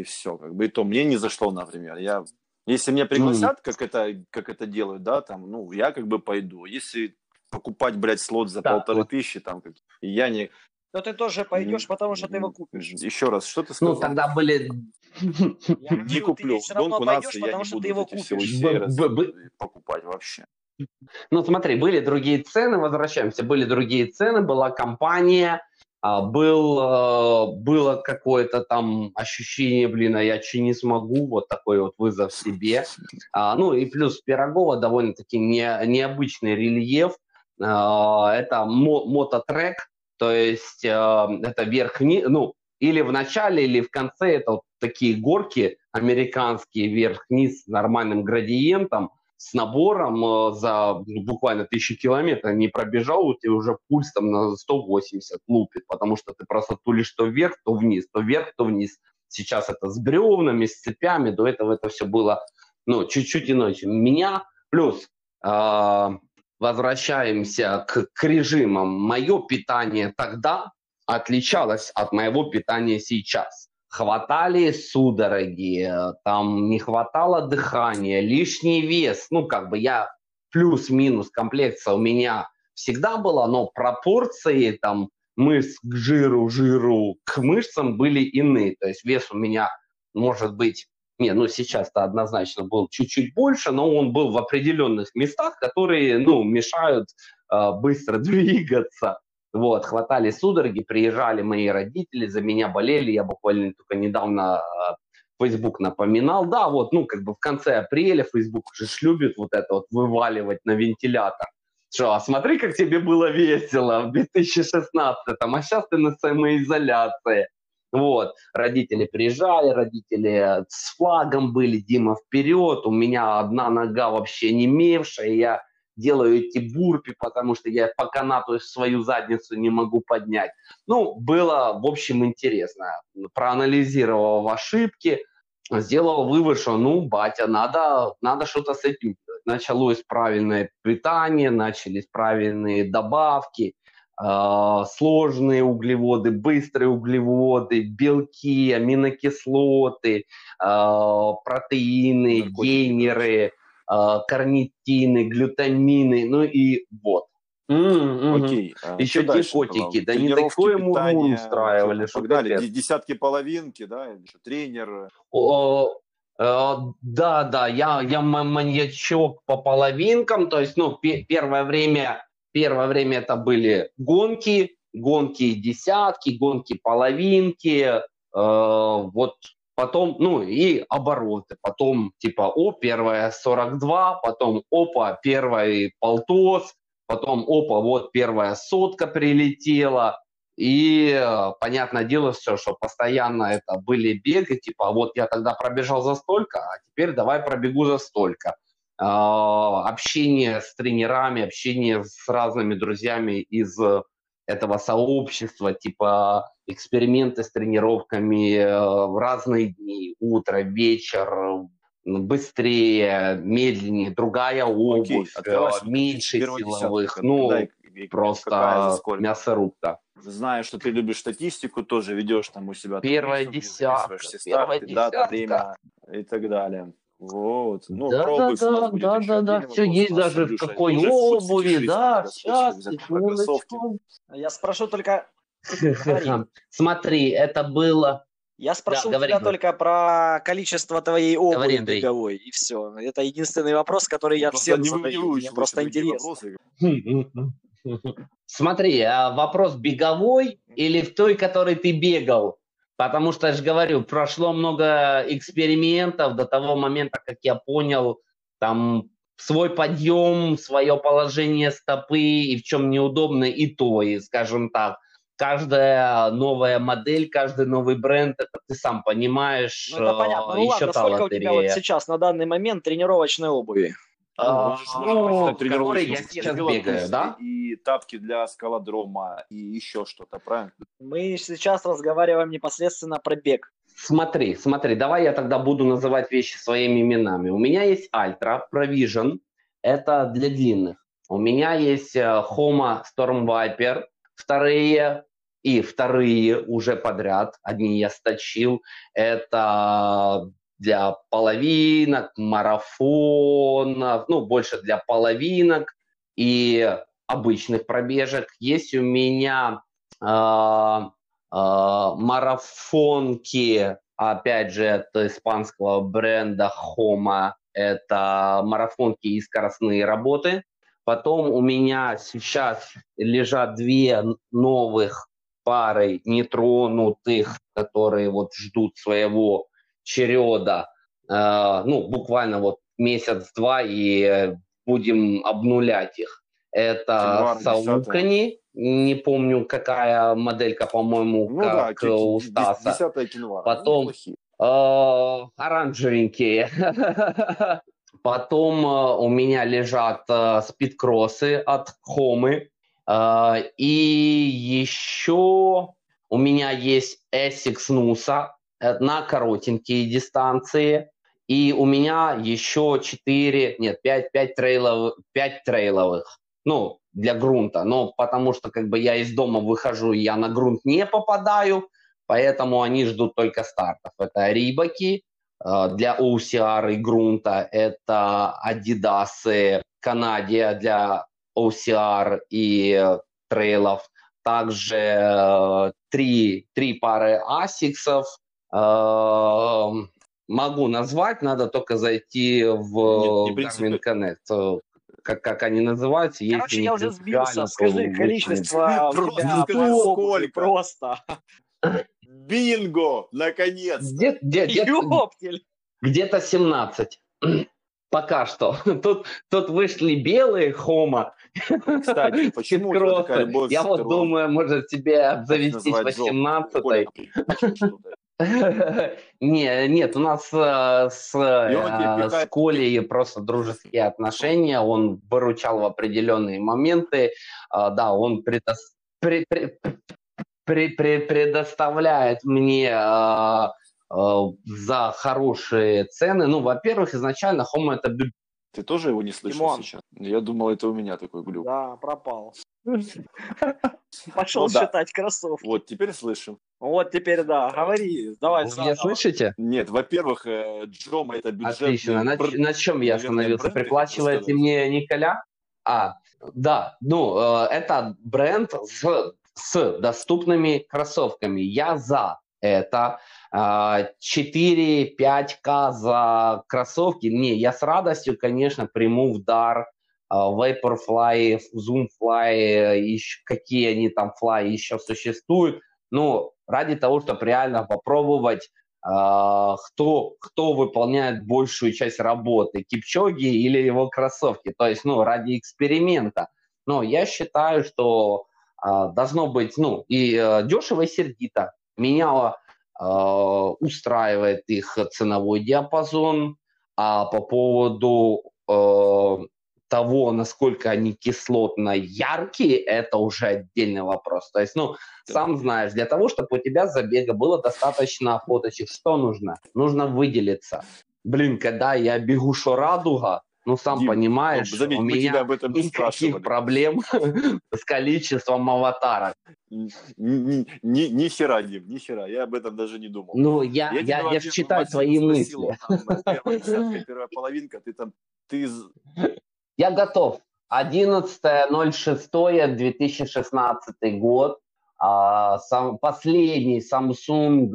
и все. Как бы, и то мне не зашло, например. Я, если меня пригласят, как это делают, да, там, ну, я как бы пойду. Если покупать, блядь, слот за 1500, там, как, я не... Но ты тоже пойдешь, потому что ты его купишь. Еще раз, что ты сказал? Ну, тогда были... Не куплю. Гонку наций я не буду его покупать вообще. Ну, смотри, были другие цены, возвращаемся, были другие цены, была компания, было какое-то там ощущение, блин, а я че не смогу, вот такой вот вызов себе. Ну, и плюс Пирогова довольно-таки необычный рельеф. Это мототрек, то есть это верх-вниз, ну, или в начале, или в конце, это вот такие горки американские, вверх-вниз с нормальным градиентом, с набором за буквально 1000 километров не пробежал, у тебя уже пульс там на 180 лупит, потому что ты просто тулишь то вверх, то вниз, то вверх, то вниз. Сейчас это с бревнами, с цепями, до этого это все было, ну, чуть-чуть иначе. Меня плюс... Возвращаемся к режимам. Мое питание тогда отличалось от моего питания сейчас. Хватали судороги, там не хватало дыхания, лишний вес. Ну, как бы я плюс-минус комплекция у меня всегда была, но пропорции там мышц к жиру, к мышцам были иные. То есть вес у меня, может быть, сейчас-то однозначно был чуть-чуть больше, но он был в определенных местах, которые, ну, мешают быстро двигаться. Вот, хватали судороги, приезжали мои родители, за меня болели, я буквально только недавно Facebook напоминал. Да, вот, ну, как бы в конце апреля Facebook уже любит вот это вот вываливать на вентилятор. Что, а смотри, как тебе было весело в 2016-м, а сейчас ты на самоизоляции. Вот, родители приезжали, родители с флагом были, Дима, вперед, у меня одна нога вообще немевшая, я делаю эти бурпи, потому что я по канату свою задницу не могу поднять. Ну, было, в общем, интересно. Проанализировал ошибки, сделал вывод, что, ну, батя, надо что-то с этим делать. Началось правильное питание, начались правильные добавки. Сложные углеводы, быстрые углеводы, белки, аминокислоты, протеины, гейнеры, карнитины, глютамины, ну и вот. Окей. Еще дикотики, да не такое мурмур устраивали. Погнали, десятки половинки, да, тренер. Да, я маньячок по половинкам, то есть, ну, первое время это были гонки десятки, гонки половинки, вот потом, ну и обороты, потом типа первая 42, потом первый полтос, потом вот первая 100 прилетела, и понятное дело все, что постоянно это были беги, типа вот я тогда пробежал за столько, а теперь давай пробегу за столько. Общение с тренерами, общение с разными друзьями из этого сообщества, типа эксперименты с тренировками в разные дни, утро, вечер, быстрее, медленнее, другая обувь, меньше силовых, просто мясорубка. Знаю, что ты любишь статистику, тоже ведешь там у себя. Первая десятка, время и так далее. Вот, ну, да, все есть даже в какой обуви, да, сейчас, я спрошу только... Смотри, это было, Я спрошу тебя только про количество твоей обуви беговой, и все. Это единственный вопрос, который я всем задаю. Мне просто интересно. Смотри, а вопрос беговой или в той, которой ты бегал? Потому что, я же говорю, прошло много экспериментов до того момента, как я понял там свой подъем, свое положение стопы и в чем неудобно и то, и, скажем так. Каждая новая модель, каждый новый бренд, это ты сам понимаешь. Ну, это понятно. Ну, ладно, сколько у тебя вот сейчас на данный момент тренировочной обуви? Тренировочную, я сейчас бегаю, да? И тапки для скалодрома, и еще что-то, правильно? Мы сейчас разговариваем непосредственно про бег. Смотри, давай я тогда буду называть вещи своими именами. У меня есть Альтра, Provision, это для длинных. У меня есть Хома, Storm Viper, вторые уже подряд, одни я сточил, это для половинок, марафонов, ну, больше для половинок и обычных пробежек. Есть у меня марафонки, опять же, от испанского бренда Хома, это марафонки и скоростные работы. Потом у меня сейчас лежат две новых пары нетронутых, которые вот ждут своего череда. Ну, буквально вот месяц-два, и будем обнулять их. Это Саукани, не помню, какая моделька, по-моему, ну, как да, у Стаса. 10-я кинвара. Потом оранжевенькие. Потом у меня лежат спидкроссы от Хомы. И еще у меня есть Essex Nusa на коротенькие дистанции. И у меня еще 5 трейловых. Ну, для грунта. Но потому что как бы я из дома выхожу, и я на грунт не попадаю. Поэтому они ждут только стартов. Это Рибаки. Для OCR и грунта это Adidas, Канадия для OCR и трейлов. Также три пары Asics. Могу назвать, надо только зайти в Garmin Connect. Как они называются. Короче, я уже сбился. Скажи, количество просто... Бинго! Наконец-то! Где-то 17. Пока что. Тут вышли белые Хома. Кстати, почему такая любовь? Я вот думаю, может тебе обзавестись 18-й. Нет, у нас с Колей просто дружеские отношения. Он выручал в определенные моменты. Да, он предоставляет мне за хорошие цены. Ну, во-первых, изначально Хома это... Ты тоже его не слышал, Димон, сейчас? Я думал, это у меня такой глюк. Да, пропал. Пошел считать кроссовки. Вот, теперь слышим. Вот, теперь да. Говори, давай. Вы меня слышите? Нет, во-первых, Джома это бюджет. Отлично. На чем я остановился? Приплачиваете мне Николя? Да. Ну, это бренд с доступными кроссовками. Я за это. 4-5К за кроссовки. Не, я с радостью, конечно, приму в дар Vaporfly, Zoomfly, какие они там Fly еще существуют. Но ради того, чтобы реально попробовать, кто выполняет большую часть работы, Кипчоги или его кроссовки. То есть, ну, ради эксперимента. Но я считаю, что должно быть, ну, и дешево, и сердито. Меня устраивает их ценовой диапазон, а по поводу того, насколько они кислотно яркие, это уже отдельный вопрос. То есть, ну, сам знаешь, для того, чтобы у тебя забега было достаточно фоточек, что нужно? Нужно выделиться. Блин, когда я бегу, шо радуга, ну, сам Дим, понимаешь, заметь, у меня об этом никаких проблем с количеством аватарок. Ни хера, Дим, ни хера. Я об этом даже не думал. Ну, я читаю твои мысли. Первая половинка, ты там... Я готов. 11.06.2016 год. Последний Samsung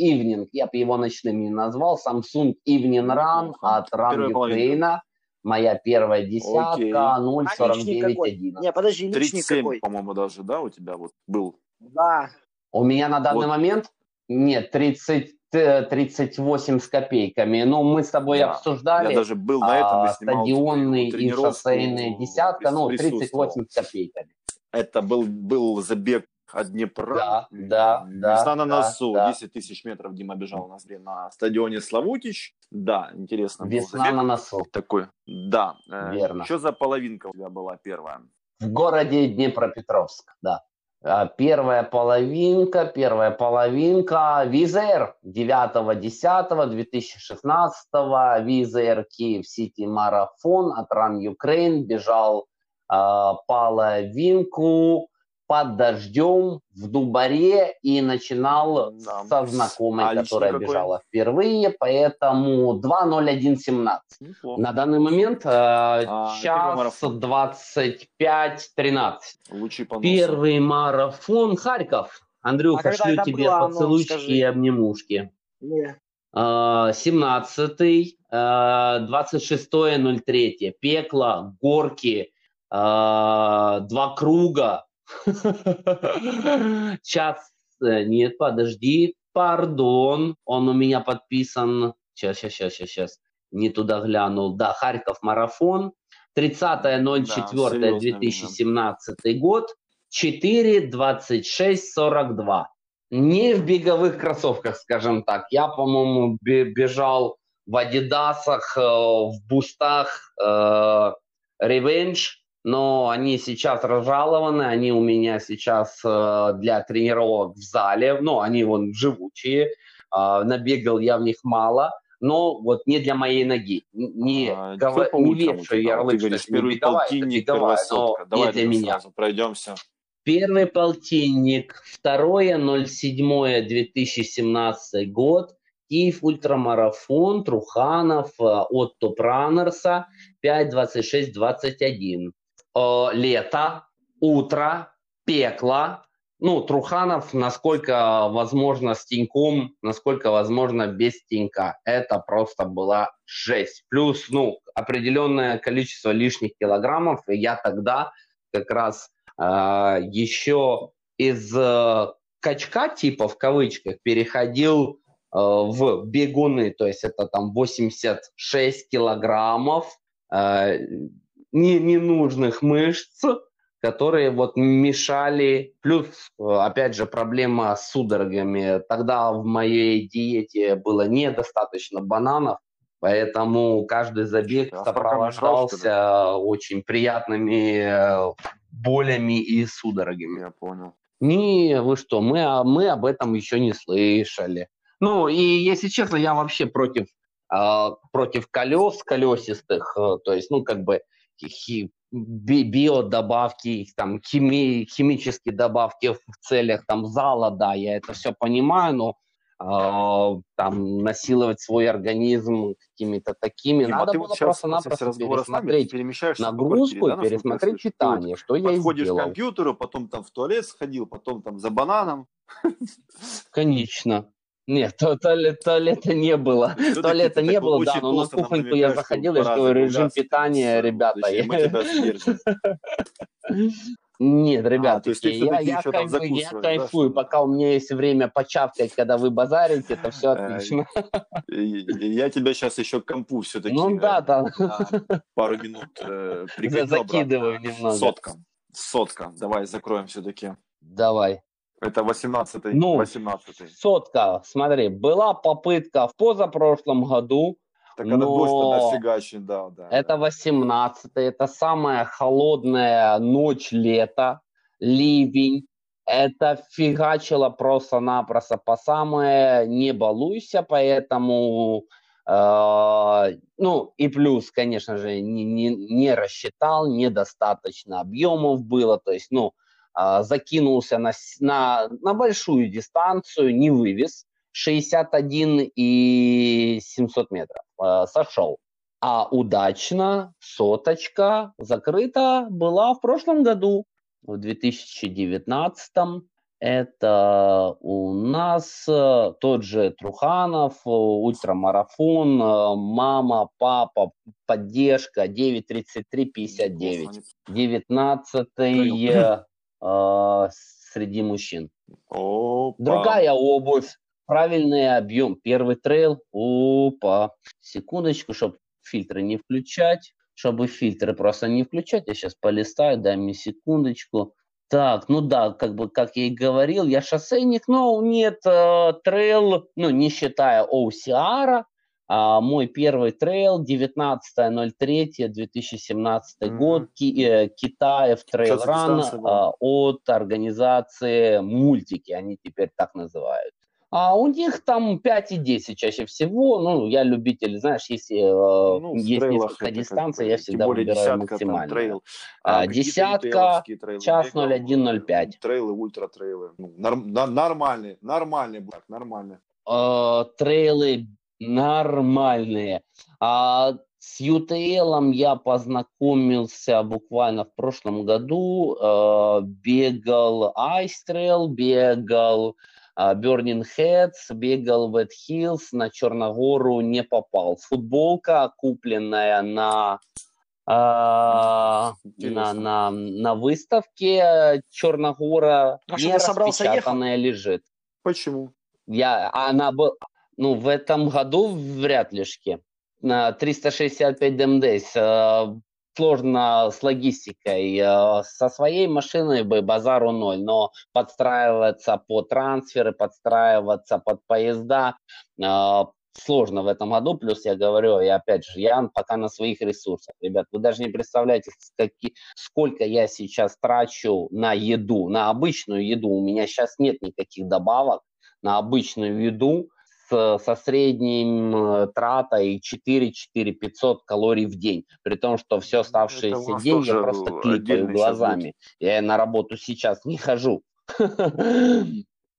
Evening, я бы его ночным не назвал, Samsung Evening Run от Ран Украина. Моя первая десятка, 0,49,11. Не, подожди, личник 37, какой? По-моему, даже, да, у тебя вот был? Да. У меня на данный момент, нет, 38 с копейками. Но мы с тобой обсуждали. Я даже был на этом, и снимал стадионные и шоссейные десятка, ну, 38 с копейками. Это был забег от Днепра. Да. Весна на носу. Да. 10 тысяч метров Дима бежал у нас на стадионе Славутич. Да, интересно. Весна на носу. Такой. Да. Верно. Что за половинка у тебя была первая? В городе Днепропетровск, да. Первая половинка. Визер 9.10.2016. Визер Киев Сити марафон от Ран Украина. Бежал половинку под дождем в Дубаре и начинал со знакомой, которая бежала впервые, поэтому 2.01.17. На данный момент час 25.13. Первый марафон Харьков. Андрюха, шлю тебе поцелуйчики и обнимушки. 17-й, 26.03. Пекло, горки, два круга. Час, нет, подожди, пардон, он у меня подписан, сейчас, не туда глянул, да, Харьков марафон, 30.04.2017 год, 4.26.42, не в беговых кроссовках, скажем так, я, по-моему, бежал в Адидасах, в бустах, Ревенж, но они сейчас разжалованы, они у меня сейчас для тренировок в зале, ну, они вон живучие, набегал я в них мало, но вот не для моей ноги, не вешаю ярлык, что это не беговая, но не для меня. Пройдемся. Первый полтинник, 2.07.2017 год, Киев ультрамарафон, Труханов от Топранерса, 5.26.21. Лето, утро, пекло. Ну, Труханов, насколько возможно, с теньком, насколько возможно, без тенька. Это просто была жесть. Плюс, определенное количество лишних килограммов. И я тогда как раз еще из качка, типа, в кавычках, переходил в бегуны. То есть это там 86 килограммов. Ненужных мышц, которые вот мешали, плюс, опять же, проблема с судорогами. Тогда в моей диете было недостаточно бананов, поэтому каждый забег сопровождался очень приятными болями и судорогами. Я понял. Не, вы что, мы об этом еще не слышали. Ну, и если честно, я вообще против колес, колесистых, то есть, биодобавки, там, химические добавки в целях там, зала, да, я это все понимаю, но там, насиловать свой организм какими-то такими, Дима, надо было просто-напросто пересмотреть нагрузку, да, пересмотреть питание, что я и сделал. Подходишь к компьютеру, потом там в туалет сходил, потом там за бананом. Конечно. Нет, туалета не было. Туалета не было, да, но на кухоньку я заходил, я говорю, режим питания, ребята. Нет, ребята, я кайфую, пока у меня есть время почавкать, когда вы базарите, это все отлично. Я тебя сейчас еще к компу все-таки пару минут закидываю немного. Сотка, давай закроем все-таки. Давай. Это 18-й. Ну, 18-й. Сотка, смотри, была попытка в позапрошлом году. Так она дождь нафигачит, да. Это 18-й, это самая холодная ночь лета, ливень. Это фигачило просто-напросто по самое не балуйся, поэтому... Ну, и плюс, конечно же, не рассчитал, недостаточно объемов было, то есть, закинулся на большую дистанцию, не вывез, 61,700 метров, сошел. А удачно соточка закрыта была в прошлом году. в 2019 это у нас тот же Труханов, ультрамарафон, мама, папа, поддержка 9:33:59. 19-й среди мужчин. Опа. Другая обувь, правильный объем. Первый трейл. Опа. Секундочку, чтобы фильтры не включать. Чтобы фильтры просто не включать, я сейчас полистаю, дай мне секундочку. Так, ну да, как бы, как я и говорил, я шоссейник, но нет, трейл, ну, не считая OCR, мой первый трейл, 19.03.2017 год, Китаев трейл-ран от организации «Мультики», они теперь так называют. А у них там 5 и 10 чаще всего. Ну, я любитель, знаешь, если ну, есть несколько дистанций, я всегда выбираю максимально. Десятка, час 01:05. Трейлы, ультра-трейлы. Нормальные. Трейлы нормальные. С UTL я познакомился буквально в прошлом году. Бегал Айстрейл, бегал Burning Heads, бегал Wet Hills, на Черногору не попал. Футболка, купленная на выставке Черногора, не распечатанная лежит. Почему? Она в этом году вряд ли. 365 Damn Days. Сложно с логистикой. Со своей машиной бы базару ноль, но подстраиваться под трансферы, подстраиваться под поезда сложно в этом году. Плюс я говорю, и опять же, я пока на своих ресурсах. Ребят, вы даже не представляете, сколько я сейчас трачу на еду, на обычную еду. У меня сейчас нет никаких добавок на обычную еду. Со средним тратой 4-4500 калорий в день, при том, что все оставшиеся день я просто кликаю глазами. Я на работу сейчас не хожу.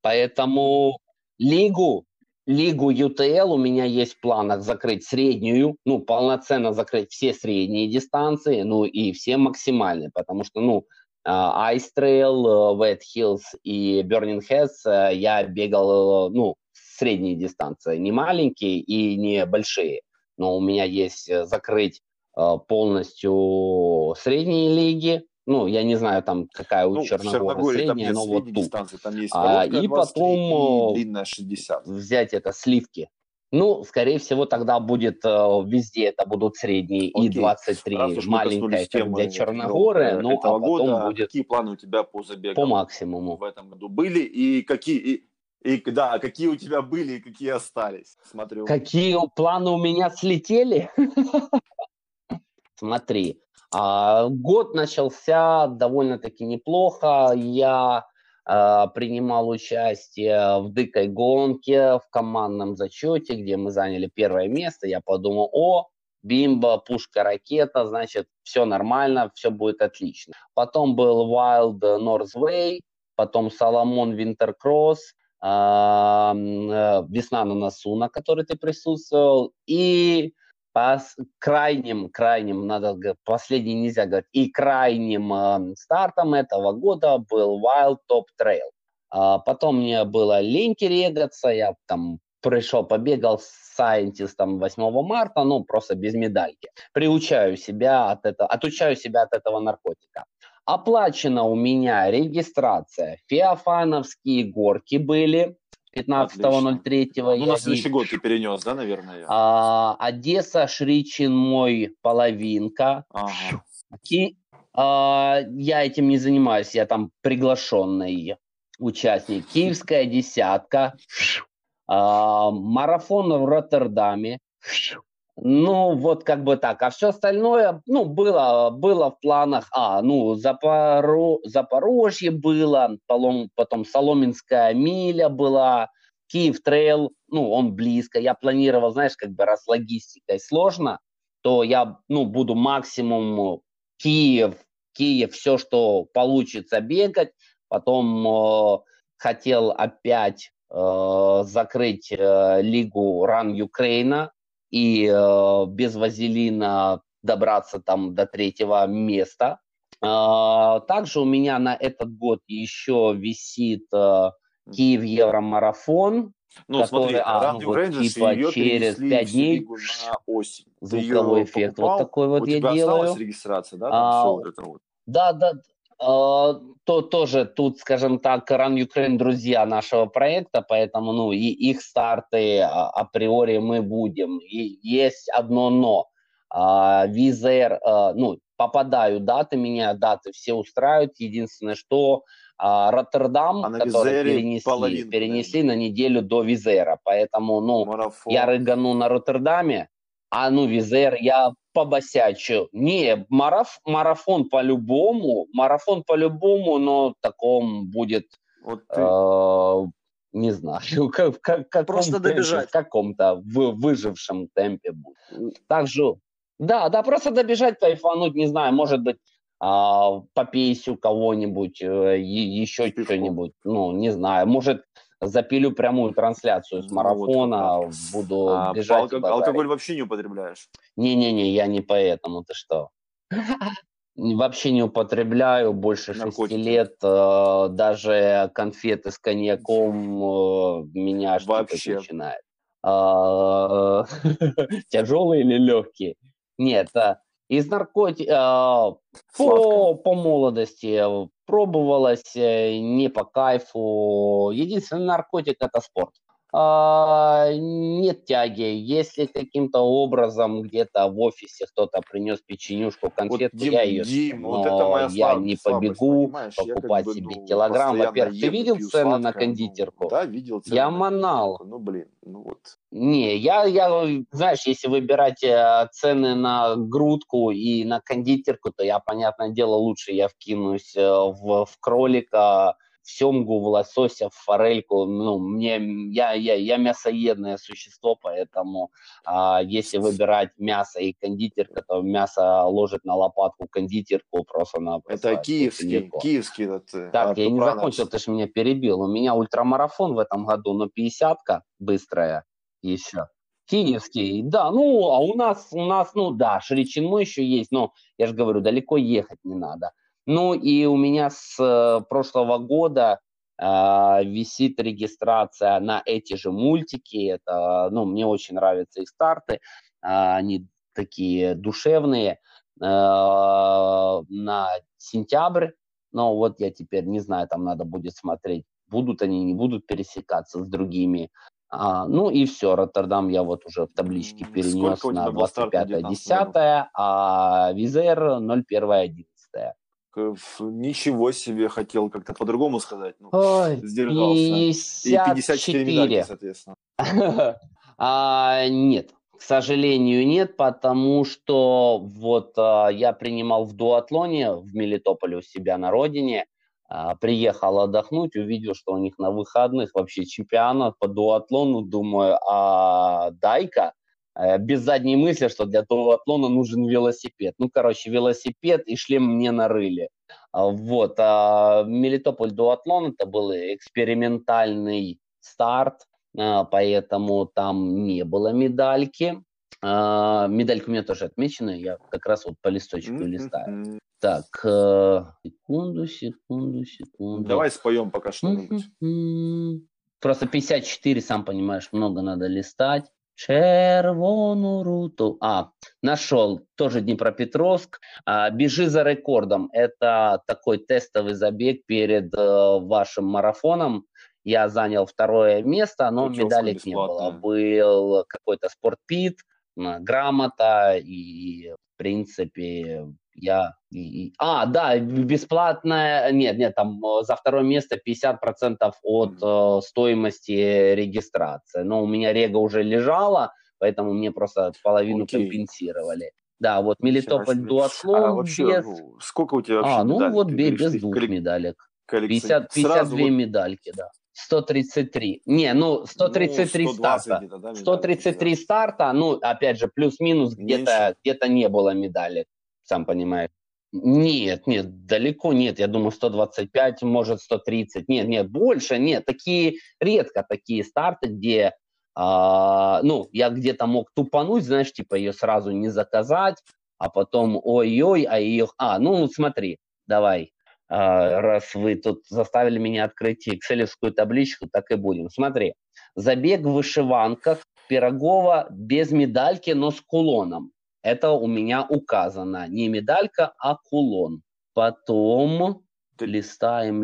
Поэтому лигу UTL у меня есть в планах закрыть среднюю, ну, полноценно закрыть все средние дистанции, ну, и все максимальные, потому что, ну, Ice Trail, Wet Hills и Burning Heads я бегал, ну, средние дистанции, не маленькие и не большие, но у меня есть закрыть полностью средние лиги, ну, я не знаю, там, какая у Черногоры средняя, но вот тут. Там есть короткая, и потом длинная 60. Взять это сливки. Ну, скорее всего, тогда будет везде, это будут средние. Окей. И 23 маленькая для Черногоры, ну, а потом будет. Какие планы у тебя по забегам? По максимуму. В этом году были и какие... И да, какие у тебя были и какие остались? Смотрю. Какие планы у меня слетели? Смотри, год начался довольно-таки неплохо. Я принимал участие в дикой гонке, в командном зачете, где мы заняли первое место. Я подумал, бимба, пушка, ракета, значит, все нормально, все будет отлично. Потом был Wild North Way, потом Соломон Винтеркросс, весна на носу, на которой ты присутствовал, и крайним стартом этого года был Wild Top Trail. Потом мне было линьки регаться, я там пришел, побегал с Сайентистом 8 марта, ну, просто без медальки. Отучаю себя от этого наркотика. Оплачена у меня регистрация. Феофановские горки были 15.03. Ну, на следующий год ты перенес, да, наверное? Одесса, Шричин, мой половинка. Ага. Я этим не занимаюсь, я там приглашенный участник. Киевская десятка. Марафон в Роттердаме. Ну, вот как бы так. А все остальное, ну, было в планах. Запорожье было, потом Соломенская миля была, Киев трейл, ну, он близко. Я планировал, знаешь, как бы раз логистикой сложно, то я, ну, буду максимум Киев, все, что получится бегать. Потом хотел опять закрыть лигу Ран Украина, и без вазелина добраться там до третьего места. Также у меня на этот год еще висит Киев Евромарафон. Ну, который, смотри, ее через 5 дней на осень. Звуковой эффект покупал, вот такой вот я делаю. У тебя осталась регистрация, да? Да. То тоже тут, скажем так, Ран Украина друзья нашего проекта, поэтому и их старты априори мы будем. И есть одно но. Визер, попадаю даты, меня даты все устраивают. Единственное, что Роттердам, который перенесли на неделю до Визера. Поэтому, марафон. Я рыгану на Роттердаме, Визер я побосячу. Не, марафон по-любому, но таком будет, не знаю, в каком-то выжившем темпе будет. Также, просто добежать, кайфануть, не знаю, может быть, попейсь у кого-нибудь, еще что-нибудь, не знаю, может, запилю прямую трансляцию с марафона, буду бежать. Алкоголь вообще не употребляешь? Не, я не поэтому, ты что? Вообще не употребляю, больше 6 лет, даже конфеты с коньяком меня что-то начинает. Тяжелые или легкие? Нет, из наркотиков по молодости пробовалось, не по кайфу. Единственный наркотик – это спорт. Нет тяги. Если каким-то образом где-то в офисе кто-то принес печенюшку, конфетку, я ее съем. Я не побегу покупать себе килограмм. Во-первых, ты видел цены на кондитерку? Да, видел цены. Я манал. Не, я, знаешь, если выбирать цены на грудку и на кондитерку, то я, понятное дело, лучше я вкинусь в кролика, в семгу, в лосося, в форельку. Я мясоедное существо, поэтому если выбирать мясо и кондитерка, то мясо ложит на лопатку кондитерку просто-напросто. Это киевский. Так, я не закончил, ты же меня перебил. У меня ультрамарафон в этом году, но 50-ка быстрая еще. Киевский, а у нас Ширичинму еще есть, но я же говорю, далеко ехать не надо. И у меня с прошлого года висит регистрация на эти же мультики. Это, мне очень нравятся их старты. Они такие душевные. На сентябрь. Но вот я теперь не знаю, там надо будет смотреть, будут они, не будут пересекаться с другими. И все, Роттердам я вот уже в табличке перенес на 25-10, а Визер 0,1-11. Ничего себе, хотел как-то по-другому сказать. Сдержался. 54. И 54 медали, соответственно. Нет, к сожалению, нет, потому что я принимал в дуатлоне в Мелитополе у себя на родине, приехал отдохнуть, увидел, что у них на выходных вообще чемпионат по дуатлону, думаю, дай-ка. Без задней мысли, что для дуатлона нужен велосипед. Велосипед и шлем мне нарыли. Мелитополь дуатлон – это был экспериментальный старт, поэтому там не было медальки. Медалька у меня тоже отмечена, я как раз по листочку листаю. Так, секунду. Давай споем пока что-нибудь. Просто 54, сам понимаешь, много надо листать. Червону руту. Нашел. Тоже Днепропетровск. Бежи за рекордом. Это такой тестовый забег перед вашим марафоном. Я занял 2-е место, но медалек не было. Был какой-то спортпит, грамота и, в принципе, я... бесплатная... Нет, там за 2-е место 50% от стоимости регистрации. Но у меня рега уже лежала, поэтому мне просто половину компенсировали. Да, Мелитополь дуатлон. Сколько у тебя вообще медалек? Без 2 медалек. 52 медальки, да. 133. 133 старта. 133 старта, опять же, плюс-минус, где-то не было медалек. Сам понимаешь. Нет, далеко нет. Я думаю, 125, может, 130. Нет, больше нет. Редко такие старты, где, я где-то мог тупануть, знаешь, ее сразу не заказать, а потом, ой-ой, а ее... смотри, давай, раз вы тут заставили меня открыть экселевскую табличку, так и будем. Смотри, забег в вышиванках, Пирогова без медальки, но с кулоном. Это у меня указано. Не медалька, а кулон. Потом листаем.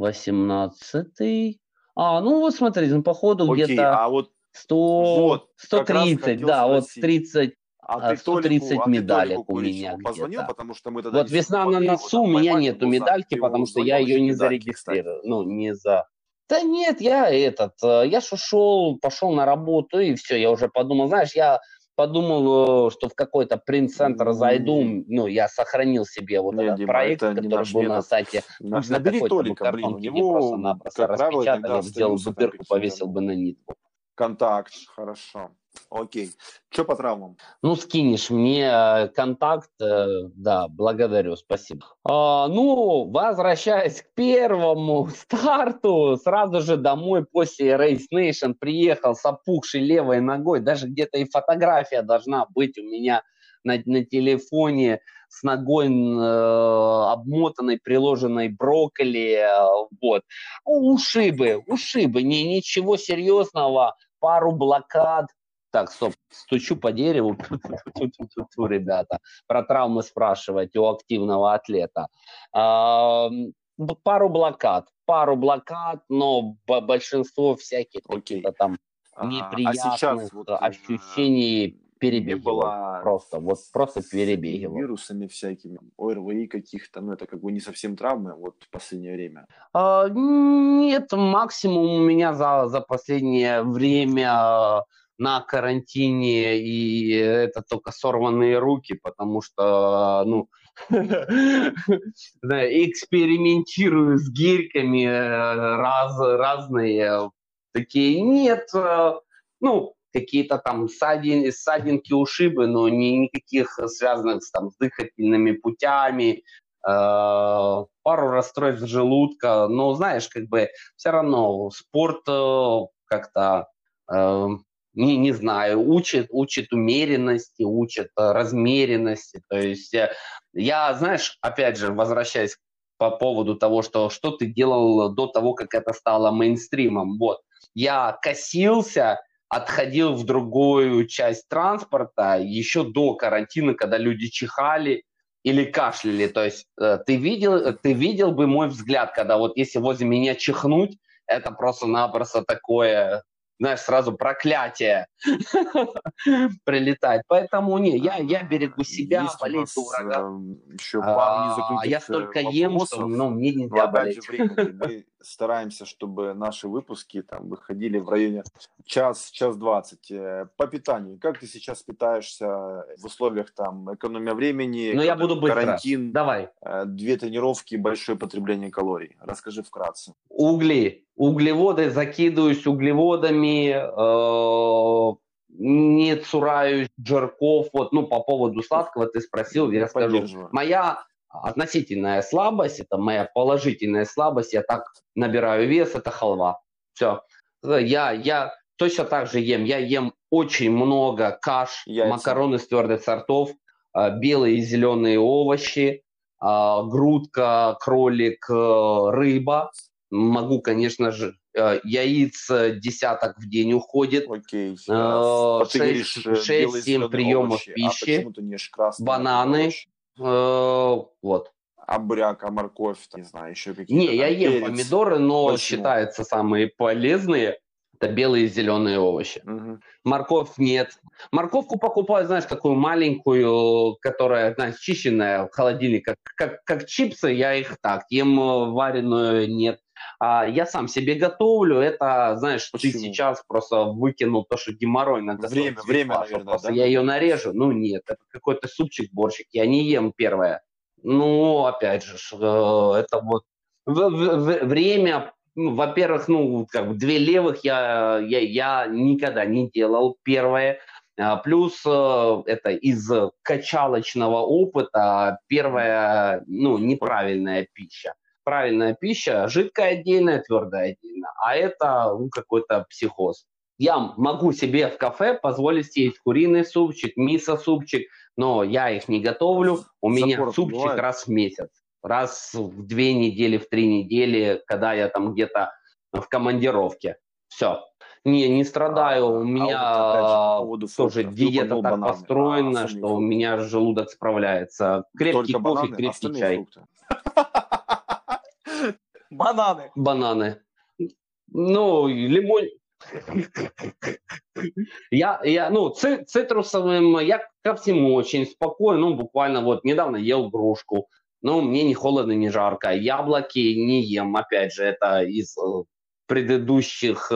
18-й. Ну вот смотрите, походу окей, где-то а вот 100, вот, 130, да, вот 30, а 130 Толику, медалек у меня позвонил, где-то. Потому что мы тогда вот весна на носу, у меня нету медальки, потому что я ее не зарегистрировал. Да нет, я шел, пошел на работу, и все, я уже подумал, что в какой-то принт-центр зайду, я сохранил себе этот Дима, проект, который был на сайте. Набери Толика, картонки, его просто распечатали, сделал дуберку, повесил бы на нитку. Контакт, хорошо, окей. Что по травмам? Скинешь мне контакт, да, благодарю, спасибо. Возвращаясь к первому старту, сразу же домой после Race Nation приехал с опухшей левой ногой, даже где-то и фотография должна быть у меня на телефоне с ногой обмотанной, приложенной брокколи, вот. Ушибы, ничего серьезного, пару блокад. Так, стоп, стучу по дереву, ребята, про травмы спрашивать у активного атлета. Пару блокад, но большинство всяких каких-то там неприятных ощущений... Перебегала. Просто перебегала. Вирусами всякими, ОРВИ каких-то, это не совсем травмы в последнее время. Нет, максимум у меня за последнее время на карантине, и это только сорванные руки, потому что, экспериментирую с гирьками разные такие. Нет, какие-то там ссадинки, ушибы, но никаких связанных с дыхательными путями, пару расстройств желудка. Но знаешь, все равно спорт как-то, не знаю, учит умеренности, учит размеренности. То есть я, знаешь, опять же, возвращаясь по поводу того, что ты делал до того, как это стало мейнстримом. Вот, я косился, отходил в другую часть транспорта еще до карантина, когда люди чихали или кашляли. То есть ты видел бы мой взгляд, когда если возле меня чихнуть, это просто-напросто такое, сразу проклятие прилетает. Поэтому я берегу себя, болеть дурака. Я столько ем, что мне нельзя болеть. Мы стараемся, чтобы наши выпуски выходили в районе час 20. По питанию. Как ты сейчас питаешься в условиях экономия времени, карантин, давай. 2 тренировки, большое потребление калорий? Расскажи вкратце. Углеводы, закидываюсь углеводами, не цураюсь жирков. По поводу сладкого ты спросил, я скажу. Моя относительная слабость, это моя положительная слабость, я так набираю вес, это халва. Все. Я точно так же ем. Я ем очень много каш, яйца, макароны с твердых сортов, белые и зеленые овощи, грудка, кролик, рыба. Могу, конечно же, яиц десяток в день уходит. Окей. 6-7 приемов овощи, пищи, бананы, вот. А буряк, а морковь, не знаю, еще какие-то. Не, я ем перец, помидоры, но считаются самые полезные. Это белые и зеленые овощи. Угу. Морковь нет. Морковку покупаю, такую маленькую, которая, чищенная в холодильнике, как чипсы, я их так ем, вареную нет. Я сам себе готовлю, это, почему? Ты сейчас просто выкинул то, что геморрой на готовке. Время, наверное, просто да? Я ее нарежу, нет, это какой-то супчик, борщик, я не ем первое. Опять же, это время, во-первых, 2 левых я никогда не делал первое. Плюс это из качалочного опыта первая, неправильная пища. Правильная пища, жидкая отдельно, твердая отдельно. А это какой-то психоз. я могу себе в кафе позволить съесть куриный супчик, мисо-супчик, но я их не готовлю. У меня супчик бывает раз в месяц, раз в 2 недели, в 3 недели, когда я там где-то в командировке. Все. Не страдаю, у меня вот, опять, тоже диета так построена, что у меня желудок справляется. Крепкий только кофе, бананы, крепкий чай. Бананы. Бананы. Ну, лимон. Я цитрусовым, я ко всему очень спокойно, ну, буквально вот недавно ел грушку, но мне не холодно, не жарко. Яблоки не ем, опять же, это из предыдущих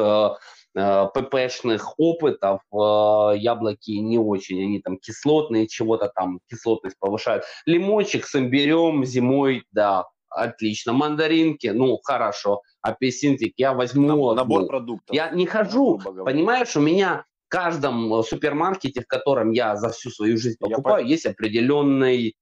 ППшных опытов. Яблоки не очень, они там кислотные, чего-то там кислотность повышают. Лимончик с имбирем зимой, да, отлично. Мандаринки, ну, хорошо. Апельсинчик я возьму. Набор продуктов. Я не хожу, понимаешь, у меня в каждом супермаркете, в котором я за всю свою жизнь покупаю, есть определенный...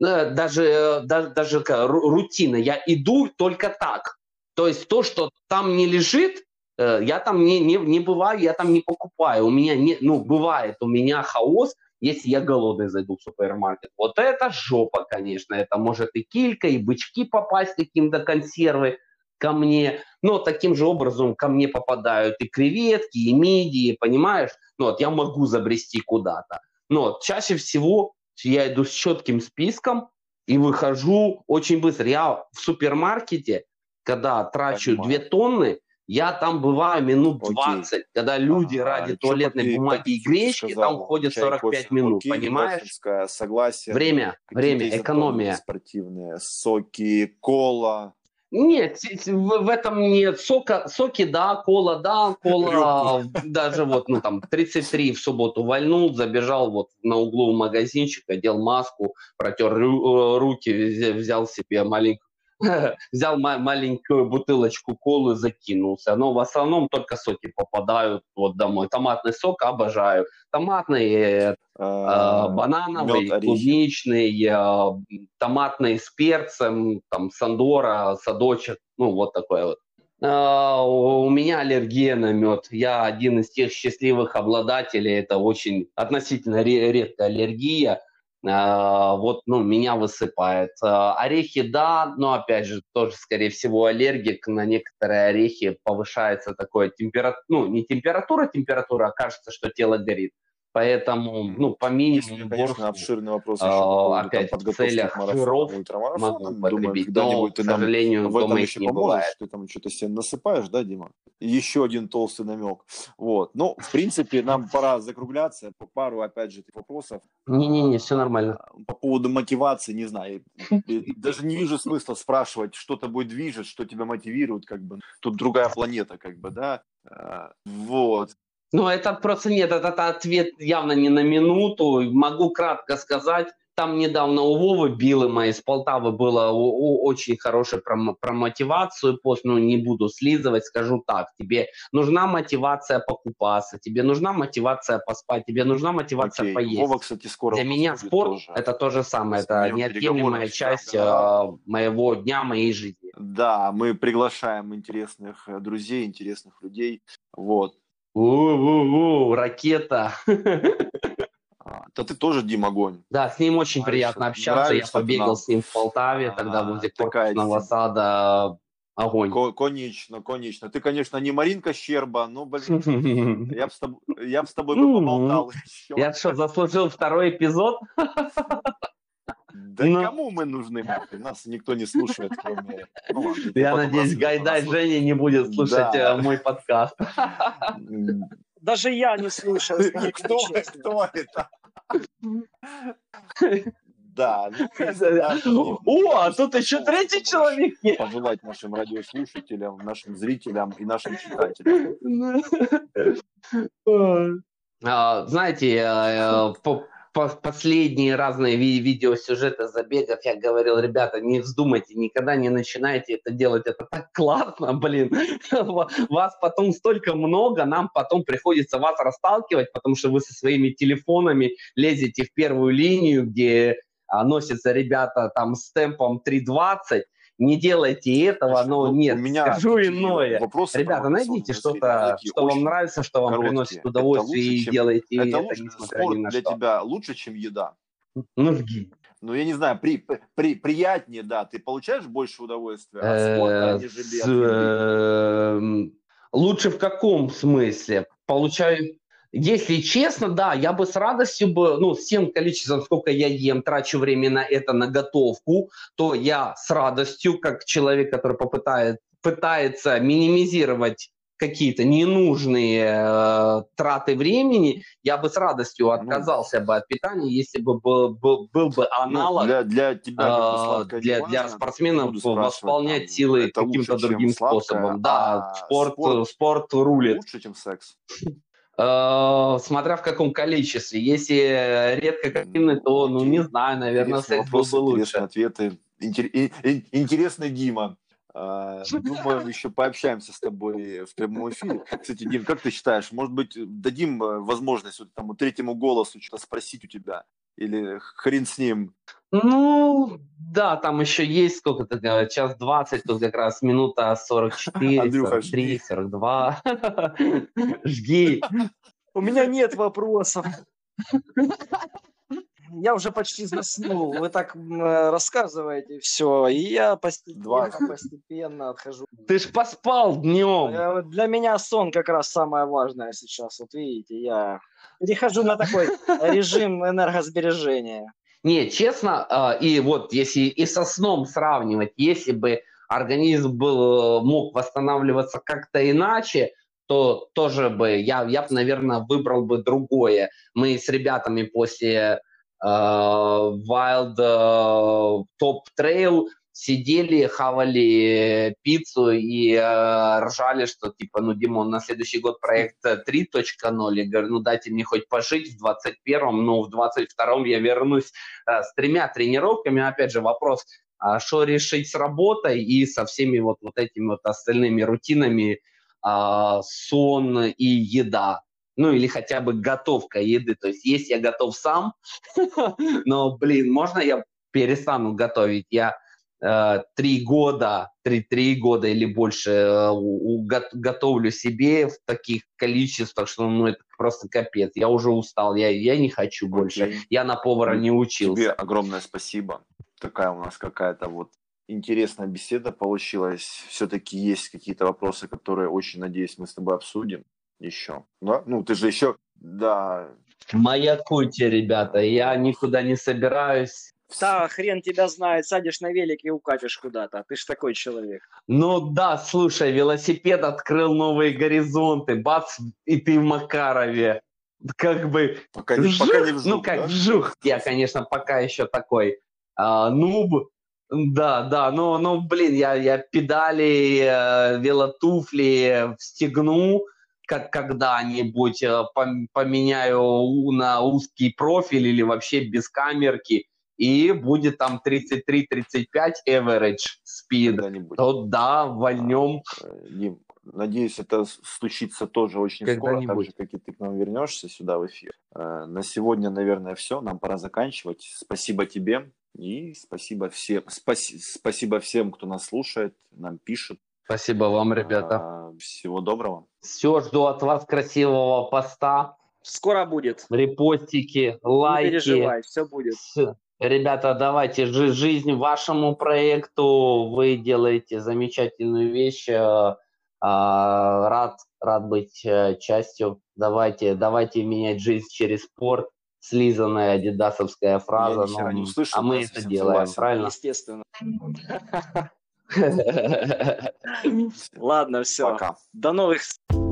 Даже рутина. Я иду только так. То есть то, что там не лежит, я там не бываю, я там не покупаю. У меня бывает у меня хаос, если я голодный зайду в супермаркет. Вот это жопа, конечно. Это может и килька, и бычки попасть, каким-то консервы ко мне. Но таким же образом ко мне попадают и креветки, и мидии, понимаешь? Ну, вот я могу забрести куда-то. Но вот, чаще всего я иду с четким списком и выхожу очень быстро. Я в супермаркете, когда трачу 2 тонны, я там бываю минут 20, когда люди ради туалетной бумаги и гречки там ходят 45 минут, понимаешь? Согласие. Время, экономия. Спортивные соки, кола. Нет, в этом нет. Соки, кола, даже вот, 33 в субботу вальнул, забежал вот на углу в магазинчик, одел маску, протер руки, взял себе маленькую бутылочку колы, закинулся. Но в основном только соки попадают вот домой. Томатный сок обожаю. Томатный, банановый, клубничный, томатный с перцем, там сандора, садочек, ну вот такое вот. У меня аллергия на мед. Я один из тех счастливых обладателей. Это очень относительно редкая аллергия. Вот, меня высыпает. Орехи, да, но, опять же, тоже, скорее всего, аллергик. На некоторые орехи повышается такое температура, кажется, что тело горит. Поэтому, по минимуму, конечно, обширный вопрос опять в целях жиров могу потребить. Но, к сожалению, дома их не бывает. Ты там что-то себе насыпаешь, да, Дима? Еще один толстый намек. Вот. Ну, в принципе, нам пора закругляться. Пару, опять же, вопросов. Не-не-не, все нормально. По поводу мотивации, не знаю. Даже не вижу смысла спрашивать, что тобой движет, что тебя мотивирует, как бы. Тут другая планета, как бы, да? Вот. Ну, это просто нет, это ответ явно не на минуту. Могу кратко сказать, там недавно у Вовы Билыма из Полтавы было очень хорошее про мотивацию. Не буду слизывать, скажу так. Тебе нужна мотивация покупаться, тебе нужна мотивация поспать, тебе нужна мотивация поесть. Вова, кстати, скоро для меня спорт тоже. Это то же самое, это неотъемлемая часть моего дня, моей жизни. Да, мы приглашаем интересных друзей, интересных людей, вот. Ракета. Да ты тоже, Дима, огонь. Да, с ним очень приятно общаться. Я побегал с ним в Полтаве, тогда возле корпусного сада. Огонь. Конечно. Ты, конечно, не Маринка Щерба, но, блин, я бы с тобой поболтал. Я что, заслужил 2-й эпизод? Да кому мы нужны? Нас никто не слушает, кроме... Я надеюсь, Гайдай Женя не будет слушать мой подкаст. Даже я не слушаю. Кто это? Да. А тут еще 3-й человек. Пожелать нашим радиослушателям, нашим зрителям и нашим читателям. Знаете, последние разные видеосюжеты забегов, я говорил, ребята, не вздумайте, никогда не начинайте это делать, это так классно, блин, вас потом столько много, нам потом приходится вас расталкивать, потому что вы со своими телефонами лезете в первую линию, где носятся ребята там с темпом 3.20, не делайте этого, но нет, скажу иное. Ребята, найдите что-то, что вам нравится, что вам приносит удовольствие, и делайте это, несмотря ни на что. Спорт для тебя лучше, чем еда? Ну, жги. Ну, я не знаю, приятнее, да, ты получаешь больше удовольствия от спорта, нежели... Лучше в каком смысле? Получаю... Если честно, да, я бы с радостью, ну, с тем количеством, сколько я ем, трачу время на это, на готовку, то я с радостью, как человек, который пытается минимизировать какие-то ненужные траты времени, я бы с радостью отказался бы от питания, если бы был бы аналог для спортсменов восполнять силы каким-то другим способом. Да, спорт рулит. Лучше, чем секс. Смотря в каком количестве. Если редко активный, то, ну, не знаю, наверное, секс был бы лучше. Ответы. Интересный, Дима. Думаю, еще пообщаемся с тобой в прямом эфире. Кстати, Дим, как ты считаешь, может быть, дадим возможность вот тому третьему голосу что-то спросить у тебя? Или хрен с ним? Ну, да, там еще есть сколько-то, 1:20, тут как раз 1:44, Андрюха, 43, 42. Жги. У меня нет вопросов. Я уже почти заснул. Вы так рассказываете все, и я постепенно отхожу. Ты ж поспал днем. Для меня сон как раз самое важное сейчас. Вот видите, я перехожу на такой режим энергосбережения. Не, честно, и вот если и со сном сравнивать, если бы организм был, мог восстанавливаться как-то иначе, то тоже бы, я бы, наверное, выбрал бы другое. Мы с ребятами после... Wild Top Trail сидели, хавали пиццу и ржали, что типа, ну, Димон, на следующий год проект 3.0, я говорю, ну, дайте мне хоть пожить в 21-м, но в 22-м я вернусь с 3 тренировками, опять же, вопрос, что решить с работой и со всеми вот этими вот остальными рутинами, сон и еда. Ну, или хотя бы готовка еды. То есть есть я готов сам, но, блин, можно я перестану готовить? Я 3 года или больше готовлю себе в таких количествах, что, ну, это просто капец. Я уже устал, я не хочу больше. Я на повара не учился. Тебе огромное спасибо. Такая у нас какая-то вот интересная беседа получилась. Все-таки есть какие-то вопросы, которые, очень надеюсь, мы с тобой обсудим. Еще. Да? Ну, ты же еще... Да. Маякуйте, ребята, я никуда не собираюсь. Да, хрен тебя знает, садишь на велик и укатишь куда-то, ты ж такой человек. Ну да, слушай, велосипед открыл новые горизонты, бац, и ты в Макарове. Как бы... Пока не вжух, ну, как да? Вжух, я, конечно, пока еще такой нуб. Да, но блин, я педали, велотуфли встегну, как когда-нибудь поменяю на узкий профиль или вообще без камерки, и будет там 33-35 average speed. То да, вольнем. Дим, надеюсь, это случится тоже очень скоро, так же, как и ты к нам вернешься сюда в эфир. На сегодня, наверное, все. Нам пора заканчивать. Спасибо тебе и спасибо всем, кто нас слушает, нам пишет. Спасибо вам, ребята. Всего доброго. Все, жду от вас красивого поста. Скоро будет. Репостики, лайки. Не переживай, все будет. Все. Ребята, давайте жизнь вашему проекту. Вы делаете замечательную вещь. Рад быть частью. Давайте менять жизнь через спорт. Слизанная адидасовская фраза. Услышал, а мы это делаем, правильно? Естественно. Ладно, все. Пока. До новых встреч.